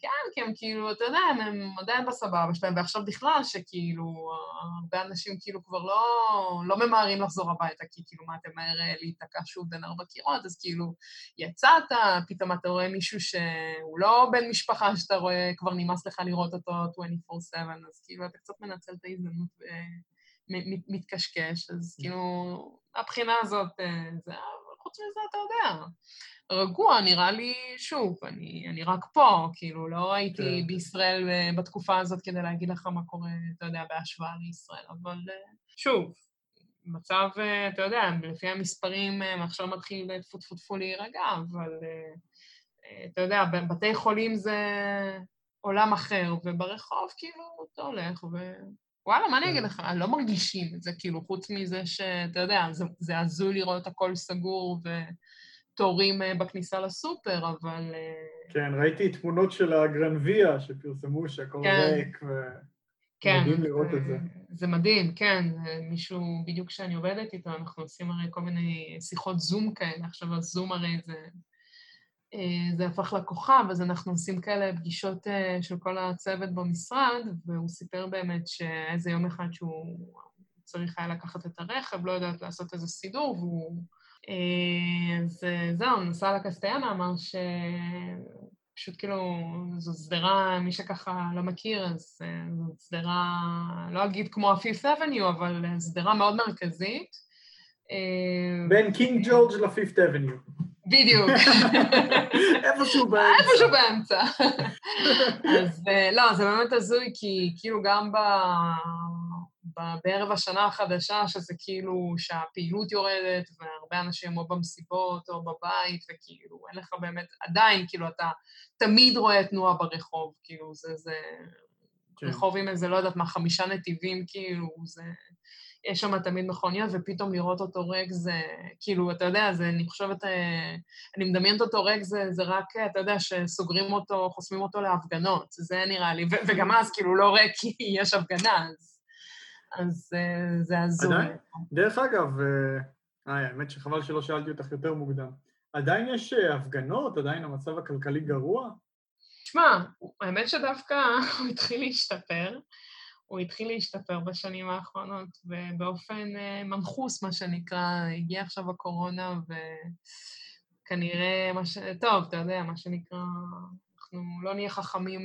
כן, כי הם כאילו, אתה יודע, הם עדיין בסבבה שלהם, ועכשיו בכלל שכאילו, הרבה אנשים כאילו כבר לא ממהרים לחזור הביתה, כי כאילו מה, אתם מהר להיתקע שוב בין 4 קירות, אז כאילו יצאת, פתאום אתה רואה מישהו שהוא לא בן משפחה שאתה רואה, כבר נמאס לך לראות אותו 24/7, אז כאילו אתה קצת מנצל את ההזדמנות ומתקשקש, אז כאילו, הבחינה הזאת, זה... חוץ מזה, אתה יודע, רגוע, נראה לי שוב, אני רק פה, כאילו, לא הייתי בישראל בתקופה הזאת כדי להגיד לך מה קורה, אתה יודע, בהשוואה לישראל, אבל שוב, מצב, אתה יודע, לפי המספרים, עכשיו מתחיל תפו להירגע, אבל אתה יודע, בתי חולים זה עולם אחר, וברחוב, כאילו, אתה הולך וואלה, מה אני אגיד לך? לא מרגישים את זה, כאילו, חוץ מזה שאתה יודע, זה עזול לראות הכל סגור ותורים בכניסה לסופר, אבל... כן, ראיתי תמונות של הגרנביה שפרסמו שהכל ריק, ומדהים לראות את זה. זה מדהים, כן. מישהו, בדיוק כשאני עובדת איתו, אנחנו עושים הרי כל מיני שיחות זום כאלה, עכשיו הזום הרי זה הפך לכוכב, אז אנחנו עושים כאלה פגישות של כל הצוות במשרד, והוא סיפר באמת שאיזה יום אחד שהוא צריך היה לקחת את הרכב, לא יודעת לעשות איזה סידור, והוא... אז זהו, נסע לקסטיאנה, אמר שפשוט כאילו, זו סדרה, מי שככה לא מכיר, אז זו סדרה, לא אגיד כמו ה-5th Avenue, אבל סדרה מאוד מרכזית. בין קינג ג'ורג' ל-5th Avenue. בדיוק. איפשהו באמצע. איפשהו באמצע. אז לא, זה באמת הזוי, כי כאילו גם בערב השנה החדשה, שזה כאילו שהפעילות יורדת, והרבה אנשים או במסיבות או בבית, וכאילו אין לך באמת, עדיין כאילו אתה תמיד רואה תנועה ברחוב, כאילו זה רחוב עם איזה, לא יודעת מה, 5 נתיבים, כאילו זה... יש שם תמיד מכוניות, ופתאום לראות אותו ריק זה, כאילו, אתה יודע, זה, אני חושבת, אני מדמיינת אותו ריק, זה רק, אתה יודע, שסוגרים אותו, חוסמים אותו להפגנות, זה נראה לי, וגם אז, כאילו, לא ריק, כי יש הפגנה, אז זה הזוי. עדיין, דרך אגב, האמת שחבל שלא שאלתי אותך יותר מוקדם, עדיין יש הפגנות, עדיין המצב הכלכלי גרוע? תשמע, האמת שדווקא הוא התחיל להשתפר, הוא התחיל להשתפר בשנים האחרונות, ובאופן מנחוס, מה שנקרא, הגיע עכשיו הקורונה, וכנראה, טוב, אתה יודע, מה שנקרא, אנחנו לא נהיה חכמים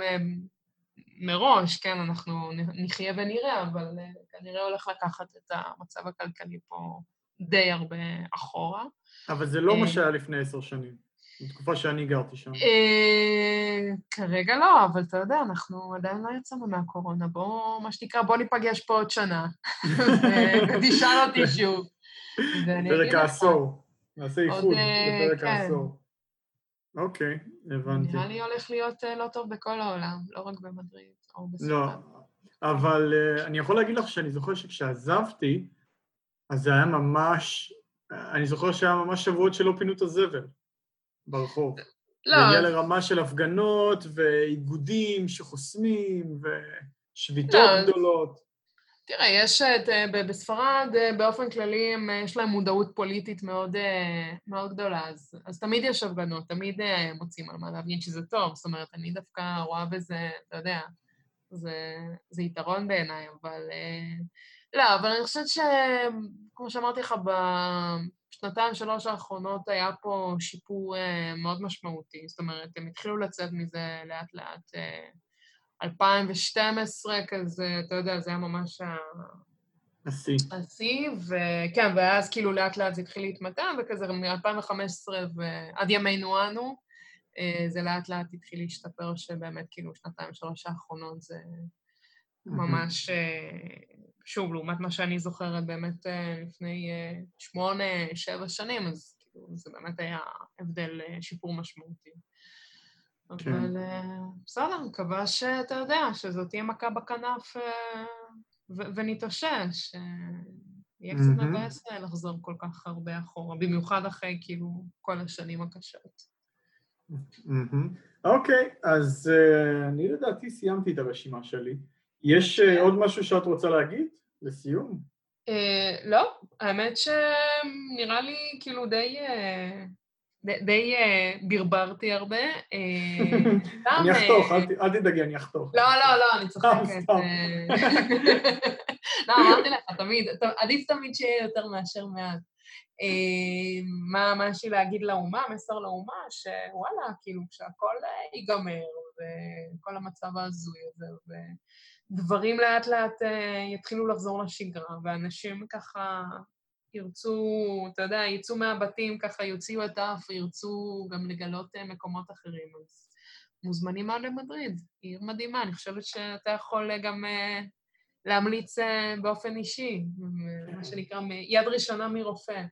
מראש, כן, אנחנו נחיה ונראה, אבל כנראה הולך לקחת את המצב הכלכלי פה די הרבה אחורה. אבל זה לא מה שהיה לפני 10 שנים. בתקופה שאני גרתי שם. כרגע לא, אבל אתה יודע, אנחנו עדיין לא יצאנו מהקורונה. בואו, מה שנקרא, בואו ניפגש פה עוד שנה. ותשאל אותי שוב. פרק העשור. נעשה איחוד בפרק העשור. אוקיי, הבנתי. נראה לי הולך להיות לא טוב בכל העולם, לא רק במדריד או בסביבה. לא, אבל אני יכול להגיד לך שאני זוכר שכשעזבתי, אז זה היה ממש, אני זוכר שהיה ממש שבועות שלא פינו את הזבל ברחוב. לא. זה הגיע לרמה של הפגנות ואיגודים שחוסמים ושביתות גדולות. תראה, יש את, בספרד, באופן כללי, יש להם מודעות פוליטית מאוד, מאוד גדולה, אז תמיד יש הבנות, תמיד מוצאים על מה להבין שזה טוב, זאת אומרת, אני דווקא רואה בזה, אתה יודע, זה יתרון בעיניי, אבל לא, אבל אני חושבת שכמו שאמרתי לך, בשנתיים, שלוש האחרונות היה פה שיפור מאוד משמעותי, זאת אומרת, הם התחילו לצאת מזה לאט לאט, 2012 כזה, אתה יודע, זה היה ממש השיא, וכן, ואז כאילו לאט לאט זה התחיל להתמתן, וכזה מ-2015 ועד ימינו אנו, זה לאט לאט התחיל להשתפר, שבאמת כאילו שנתיים, שלוש האחרונות זה ממש, שוב, לעומת מה שאני זוכרת באמת לפני 8-7 שנים, אז כאילו זה באמת היה הבדל שיפור משמעותי. אבל בסדר, אני מקווה שאתה יודע, שזאת תהיה מכה בכנף ונתאושש. יהיה קצת מבאס לחזור כל כך הרבה אחורה, במיוחד אחרי כאילו כל השנים הקשות. אוקיי, אז אני לדעתי סיימתי את הרשימה שלי. יש עוד משהו שאת רוצה להגיד לסיום? לא, האמת שנראה לי כאילו די ברברתי הרבה. אני אחתוך, אל תדאגי, אני אחתוך. לא, אני צוחקת. לא, אמרתי לך, תמיד, עדיף תמיד שיהיה יותר מאשר מעט. מה יש לי להגיד לאומה, מסר לאומה, שוואלה, כאילו, שהכל ייגמר, וכל המצב ההזוי הזה, ודברים לאט לאט יתחילו לחזור לשגרה, ואנשים ככה ירצו, אתה יודע, יצאו מהבתים, ככה יוציאו את האף, ירצו גם לגלות מקומות אחרים. אז מוזמנים עד למדריד, עיר מדהימה. אני חושבת שאתה יכול גם להמליץ באופן אישי, מה שנקרא, יד ראשונה מרופא.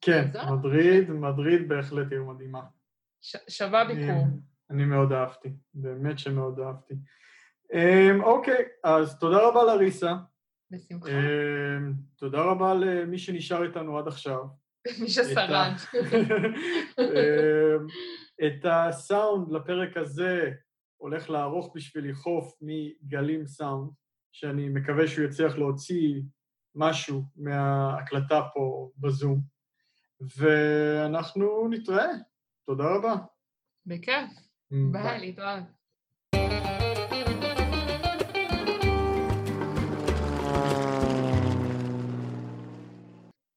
כן, מדריד בהחלט עיר מדהימה. שווה ביקור. אני מאוד אהבתי, באמת שמאוד אהבתי. אוקיי, אז תודה רבה לריסה. בשמחה. תודה רבה למי שנשאר איתנו עד עכשיו. מי ששרד. את הסאונד לפרק הזה הולך לערוך בשבילי חוף מגלים סאונד, שאני מקווה שהוא יצליח להוציא משהו מההקלטה פה בזום, ואנחנו נתראה. תודה רבה. בכיף. ביי, להתראות.